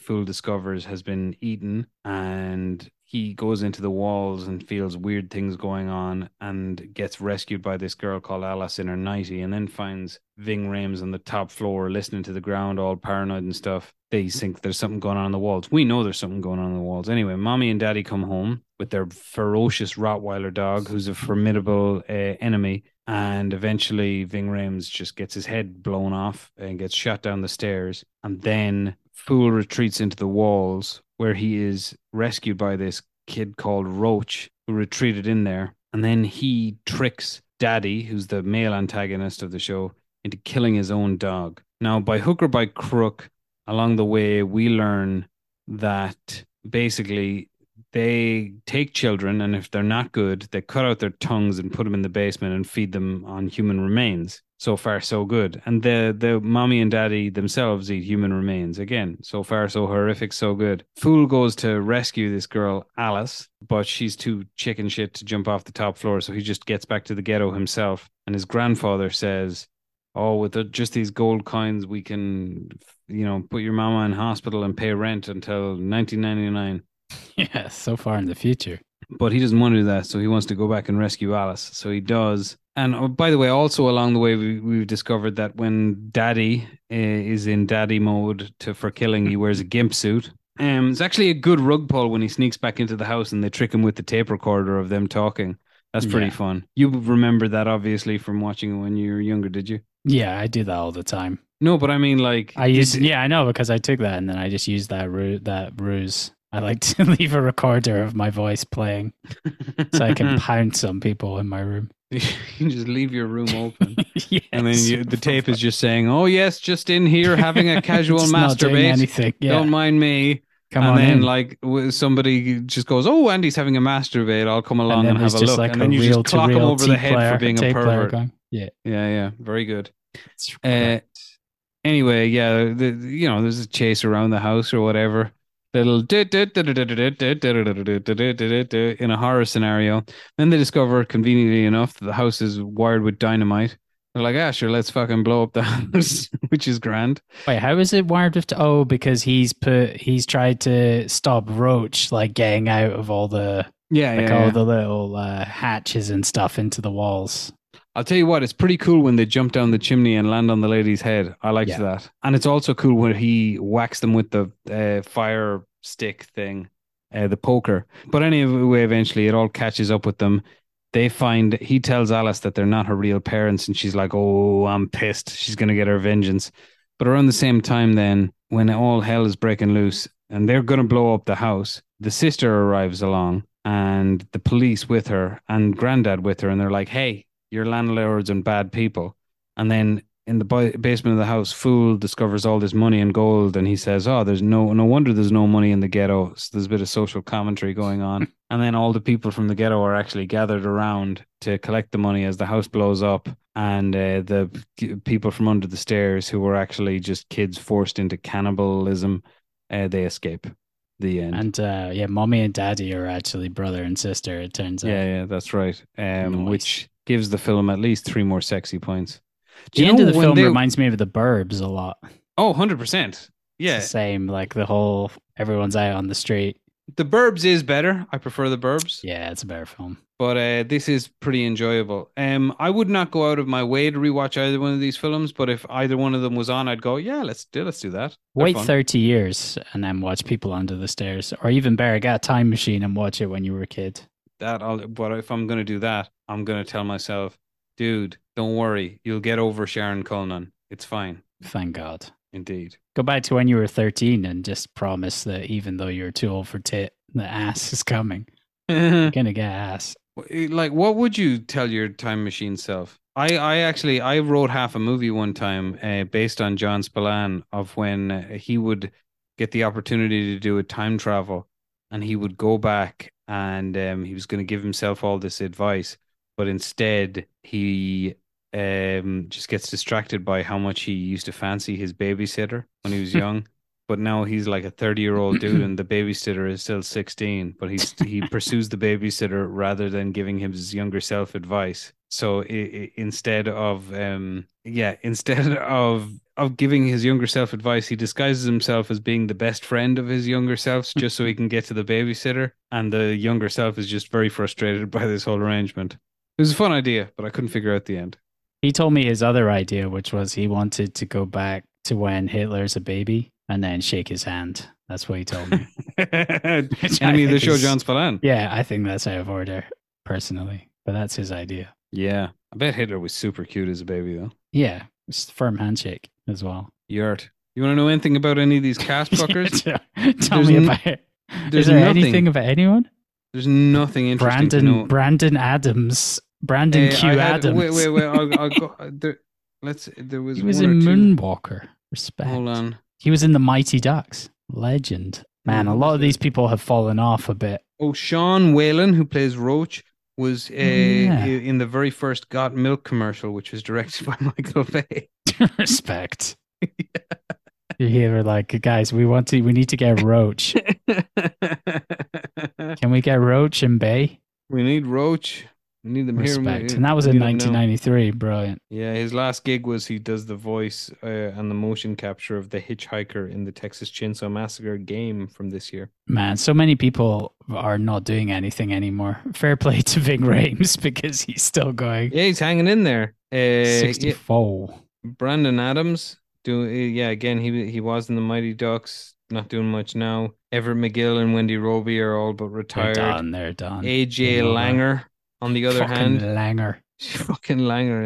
Fool discovers, has been eaten, and he goes into the walls and feels weird things going on, and gets rescued by this girl called Alice in her nightie, and then finds Ving Rhames on the top floor listening to the ground, all paranoid and stuff. They think there's something going on in the walls. We know there's something going on in the walls. Anyway, Mommy and Daddy come home with their ferocious Rottweiler dog, who's a formidable enemy. And eventually Ving Rhames just gets his head blown off and gets shot down the stairs. And then Fool retreats into the walls, where he is rescued by this kid called Roach, who retreated in there. And then he tricks Daddy, who's the male antagonist of the show, into killing his own dog. Now, by hook or by crook, along the way, we learn that basically they take children, and if they're not good, they cut out their tongues and put them in the basement and feed them on human remains. So far, so good. And the mommy and daddy themselves eat human remains. Again, so far, so horrific, so good. Fool goes to rescue this girl, Alice, but she's too chicken shit to jump off the top floor, so he just gets back to the ghetto himself. And his grandfather says, oh, with just these gold coins, we can, you know, put your mama in hospital and pay rent until 1999. Yeah, so far in the future. But he doesn't want to do that, so he wants to go back and rescue Alice. So he does. And by the way, also along the way, we've discovered that when Daddy is in daddy mode for killing, he wears a gimp suit. It's actually a good rug pull when he sneaks back into the house and they trick him with the tape recorder of them talking. That's pretty fun. You remember that, obviously, from watching it when you were younger, did you? Yeah, I do that all the time. No, but I mean, like... I know, because I took that and then I just used that ruse. I like to leave a recorder of my voice playing so I can pound some people in my room. You can just leave your room open. Yes. And then the tape is just saying, oh, yes, just in here having a casual masturbate. Yeah. Don't mind me. Come on in. Like somebody just goes, oh, Andy's having a masturbate. I'll come along and have a look. Like and then you just clock him over the head for being a pervert. Yeah. Very good. Anyway, yeah, there's a chase around the house or whatever. Little in a horror scenario. Then they discover, conveniently enough, that the house is wired with dynamite. They're like, ah, sure, let's fucking blow up the house, which is grand. Wait, how is it wired with... Oh, because he's tried to stop Roach, like, getting out of all the... all the little hatches and stuff into the walls. I'll tell you what, it's pretty cool when they jump down the chimney and land on the lady's head. I liked that. And it's also cool when he whacks them with the fire stick thing, the poker. But anyway, eventually it all catches up with them. He tells Alice that they're not her real parents, and she's like, oh, I'm pissed. She's going to get her vengeance. But around the same time then, when all hell is breaking loose and they're going to blow up the house, the sister arrives along and the police with her and granddad with her. And they're like, hey, your landlords and bad people. And then in the basement of the house, Fool discovers all this money and gold. And he says, oh, there's no wonder there's no money in the ghetto. So there's a bit of social commentary going on. And then all the people from the ghetto are actually gathered around to collect the money as the house blows up. And the people from under the stairs, who were actually just kids forced into cannibalism, they escape. The end. And mommy and daddy are actually brother and sister, it turns out. Yeah, that's right. Nice. Which gives the film at least 3 more sexy points. The end of the film reminds me of The Burbs a lot. Oh, 100%. Yeah. It's the same, like the whole everyone's out on the street. The Burbs is better. I prefer The Burbs. Yeah, it's a better film. But this is pretty enjoyable. I would not go out of my way to rewatch either one of these films, but if either one of them was on, I'd go, yeah, let's do that. They're Wait fun. 30 years and then watch People Under the Stairs, or even better, get a time machine and watch it when you were a kid. But if I'm going to do that, I'm going to tell myself, dude, don't worry. You'll get over Sharon Culnan. It's fine. Thank God. Indeed. Go back to when you were 13 and just promise that even though you're too old for tit, the ass is coming. You're going to get ass. Like, what would you tell your time machine self? I wrote half a movie one time based on John Spillane, of when he would get the opportunity to do a time travel. And he would go back and he was going to give himself all this advice, but instead he just gets distracted by how much he used to fancy his babysitter when he was young. But now he's like a 30-year-old dude and the babysitter is still 16, but he pursues the babysitter rather than giving his younger self advice. So instead of giving his younger self advice, he disguises himself as being the best friend of his younger self just so he can get to the babysitter. And the younger self is just very frustrated by this whole arrangement. It was a fun idea, but I couldn't figure out the end. He told me his other idea, which was he wanted to go back to when Hitler's a baby. And then shake his hand. That's what he told me. Enemy of the show, John's plan. Yeah, I think that's out of order, personally. But that's his idea. Yeah. I bet Hitler was super cute as a baby, though. Yeah. It's a firm handshake as well. Yurt. You want to know anything about any of these cast fuckers? Tell me about it. Is there anything about anyone? There's nothing interesting to know. Brandon Adams. Brandon Q. Adams. Wait. I'll go. He was in Moonwalker. Respect. Hold on. He was in the Mighty Ducks. Legend. Man, a lot of these people have fallen off a bit. Oh, Sean Whalen, who plays Roach, was in the very first Got Milk commercial, which was directed by Michael Bay. Respect. Yeah. You were like, guys, we need to get Roach. Can we get Roach and Bay? We need Roach. We need them here. And that was in 1993. Brilliant. Yeah, his last gig was he does the voice and the motion capture of the hitchhiker in the Texas Chainsaw Massacre game from this year. Man, so many people are not doing anything anymore. Fair play to Ving Rhames because he's still going. Yeah, he's hanging in there. 64. Yeah. Brandon Adams. Again, he was in the Mighty Ducks. Not doing much now. Everett McGill and Wendy Roby are all but retired. They're done. AJ Langer. On the other hand, Langer,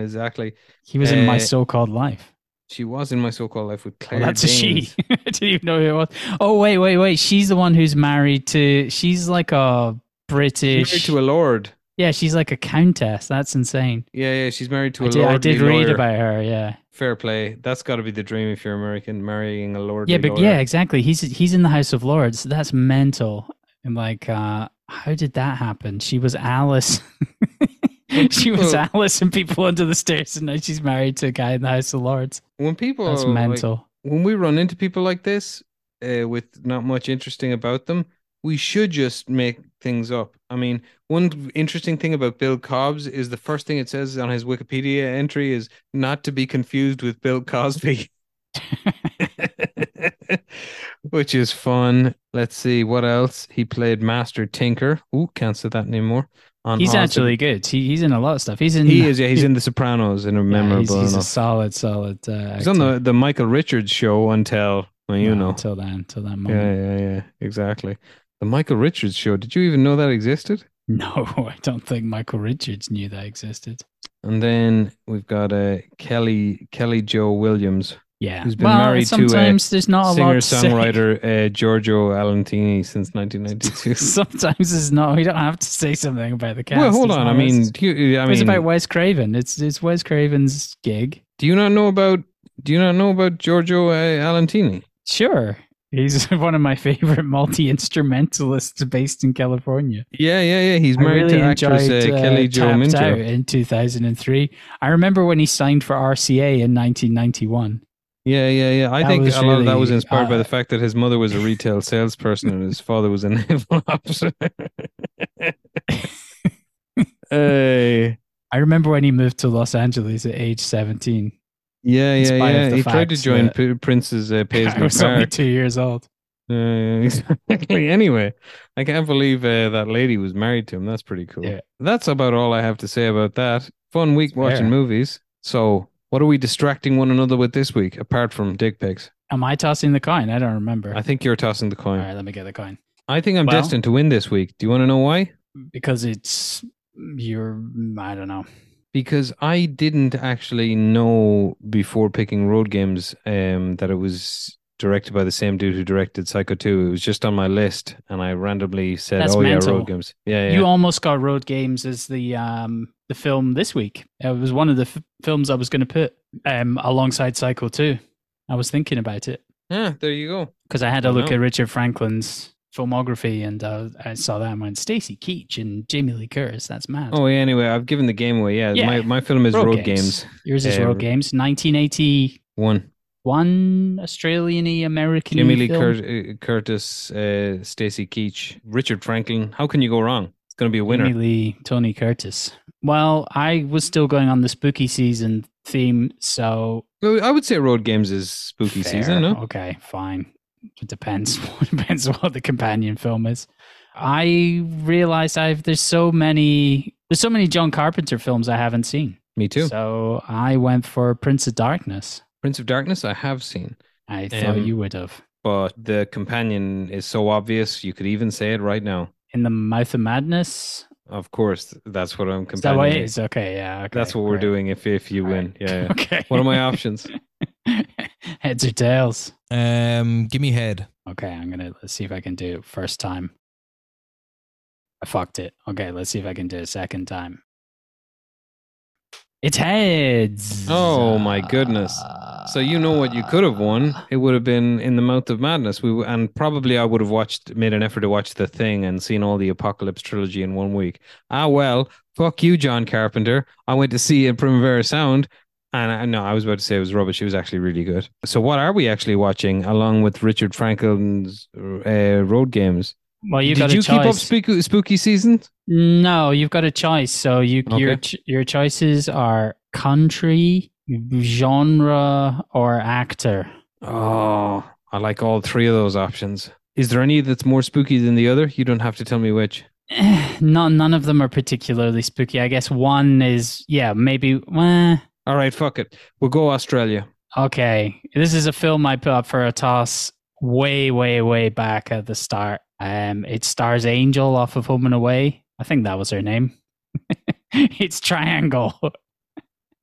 exactly. He was in My So-Called Life. She was in My So-Called Life with Claire. That's Danes. A she. I didn't even know who it was. Oh, wait. She's the one who's married to. She's like a British. She's married to a lord. Yeah, she's like a countess. That's insane. Yeah. She's married to a lord. I did read about her. Yeah. Fair play. That's got to be the dream if you're American, marrying a lord. Yeah, yeah, exactly. He's in the House of Lords. That's mental. And like. How did that happen? She was Alice. She was Alice in People Under the Stairs, and now she's married to a guy in the House of Lords. That's mental. Like, when we run into people like this, with not much interesting about them, we should just make things up. I mean, one interesting thing about Bill Cobbs is the first thing it says on his Wikipedia entry is not to be confused with Bill Cosby. Which is fun. Let's see what else. He played Master Tinker. Ooh, can't say that anymore. He's actually good. He's in a lot of stuff. He's in The Sopranos in a memorable. He's a solid. He's on the Michael Richards show until that moment. Yeah, exactly. The Michael Richards show. Did you even know that existed? No, I don't think Michael Richards knew that existed. And then we've got Kelly Jo Williams. Yeah, who's been married sometimes to there's not a singer-songwriter Giorgio Alentini since 1992. Sometimes it's not. We don't have to say something about the cast. Well, hold on. I mean, it's about Wes Craven. It's Wes Craven's gig. Do you not know about Giorgio Alentini? Sure, he's one of my favorite multi-instrumentalists based in California. Yeah. He's married to actress Kelly Jo Minter in 2003. I remember when he signed for RCA in 1991. Yeah. I think a lot of that was inspired by the fact that his mother was a retail salesperson and his father was a naval officer. I remember when he moved to Los Angeles at age 17. Yeah. He tried to join Prince's Paisley Park. I was only 2 years old. Exactly. Anyway, I can't believe that lady was married to him. That's pretty cool. Yeah. That's about all I have to say about that. Fun week watching movies. So... what are we distracting one another with this week, apart from dick pics? Am I tossing the coin? I don't remember. I think you're tossing the coin. All right, let me get the coin. I think I'm destined to win this week. Do you want to know why? Because I don't know. Because I didn't actually know before picking Road Games that it was directed by the same dude who directed Psycho 2. It was just on my list, and I randomly said, Road Games. Yeah. You almost got Road Games as the film this week. It was one of the films I was going to put alongside Psycho 2. I was thinking about it. Yeah, there you go. Because I had a look at Richard Franklin's filmography, and I saw that and went, Stacy Keach and Jamie Lee Curtis, that's mad. Oh, yeah, anyway, I've given the game away. Yeah, yeah. My film is Road Games. Yours is Road Games, 1981. One Australian-y, American-y film. Jamie Lee Curtis, Stacy Keach, Richard Franklin. How can you go wrong? It's going to be a winner. Jamie Lee, Tony Curtis. Well, I was still going on the spooky season theme, so... I would say Road Games is spooky season, no? Okay, fine. It depends. It depends on what the companion film is. I realized there's so many John Carpenter films I haven't seen. Me too. So I went for Prince of Darkness. Prince of Darkness, I have seen. I thought you would have. But the companion is so obvious, you could even say it right now. In the Mouth of Madness? Of course, that's what I'm comparing. Is that what it is? Okay, yeah. Okay, that's what we're doing if you win. Yeah, yeah. Okay. What are my options? Heads or tails? Give me head. Okay, let's see if I can do it first time. I fucked it. Okay, let's see if I can do it second time. It's heads. Oh my goodness. So you know what you could have won. It would have been In the Mouth of Madness. And probably I would have made an effort to watch The Thing and seen all the Apocalypse trilogy in 1 week. Ah, well, fuck you, John Carpenter. I went to see Primavera Sound. And I was about to say it was rubbish. It was actually really good. So what are we actually watching along with Richard Franklin's Road Games? Well, Did you keep up spooky season? No, you've got a choice. So your choices are country, genre, or actor. Oh, I like all three of those options. Is there any that's more spooky than the other? You don't have to tell me which. None of them are particularly spooky. I guess one is, maybe... All right, fuck it. We'll go Australia. Okay. This is a film I put up for a toss way, way, way back at the start. It stars Angel off of Home and Away. I think that was her name. It's Triangle.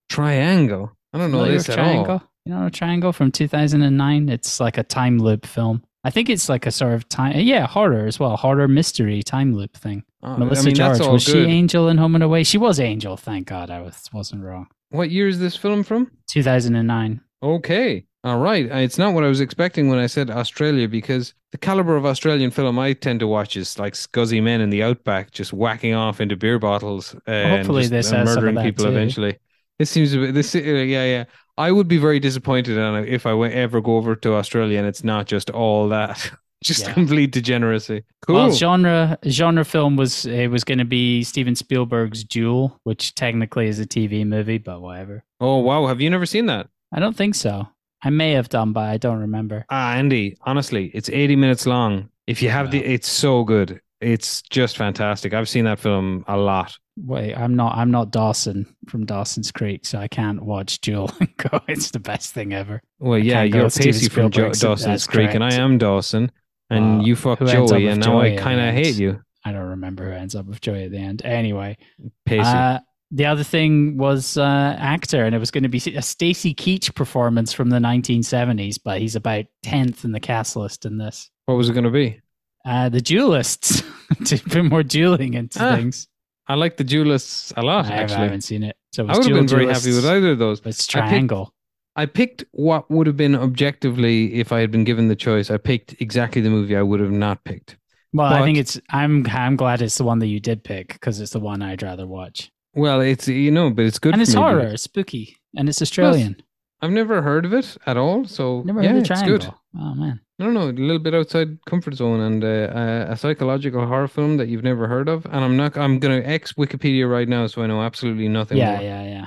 Triangle? I don't know this at all. You know Triangle from 2009? It's like a time loop film. I think it's like a sort of time... Yeah, horror as well. Horror mystery time loop thing. Melissa George. Was she Angel in Home and Away? She was Angel. Thank God I wasn't wrong. What year is this film from? 2009. Okay. All right. It's not what I was expecting when I said Australia, because the caliber of Australian film I tend to watch is like scuzzy men in the outback just whacking off into beer bottles and murdering people eventually. This seems a bit... Yeah. I would be very disappointed if I ever go over to Australia and it's not just all that. Just complete degeneracy. Cool. Well, genre film was going to be Steven Spielberg's Duel, which technically is a TV movie, but whatever. Oh, wow. Have you never seen that? I don't think so. I may have done, but I don't remember. Andy, honestly, it's 80 minutes long. If you have it's so good. It's just fantastic. I've seen that film a lot. Wait, I'm not Dawson from Dawson's Creek, so I can't watch Duel and go, it's the best thing ever. Well, yeah, you're Pacey from Dawson's Creek, correct. And I am Dawson, and you fucked Joey, and now I kind of hate you. I don't remember who ends up with Joey at the end. Anyway, Pacey. The other thing was actor, and it was going to be a Stacy Keach performance from the 1970s, but he's about 10th in the cast list in this. What was it going to be? The duelists. To put more dueling into things. I like the duelists a lot, actually. I haven't seen it. So I would have been very happy with either of those. But it's Triangle. I picked what would have been objectively, if I had been given the choice, I picked exactly the movie I would have not picked. Well, but, I think I'm glad it's the one that you did pick, because it's the one I'd rather watch. Well, it's, but it's good for me. And it's horror, it's spooky, and it's Australian. Plus, I've never heard of it at all, so never heard of Triangle. It's good. Oh, man. No, a little bit outside comfort zone and a psychological horror film that you've never heard of. And I'm going to X Wikipedia right now, so I know absolutely nothing more. Yeah.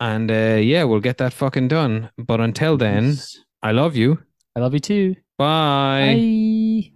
And we'll get that fucking done. But until then, I love you. I love you too. Bye. Bye.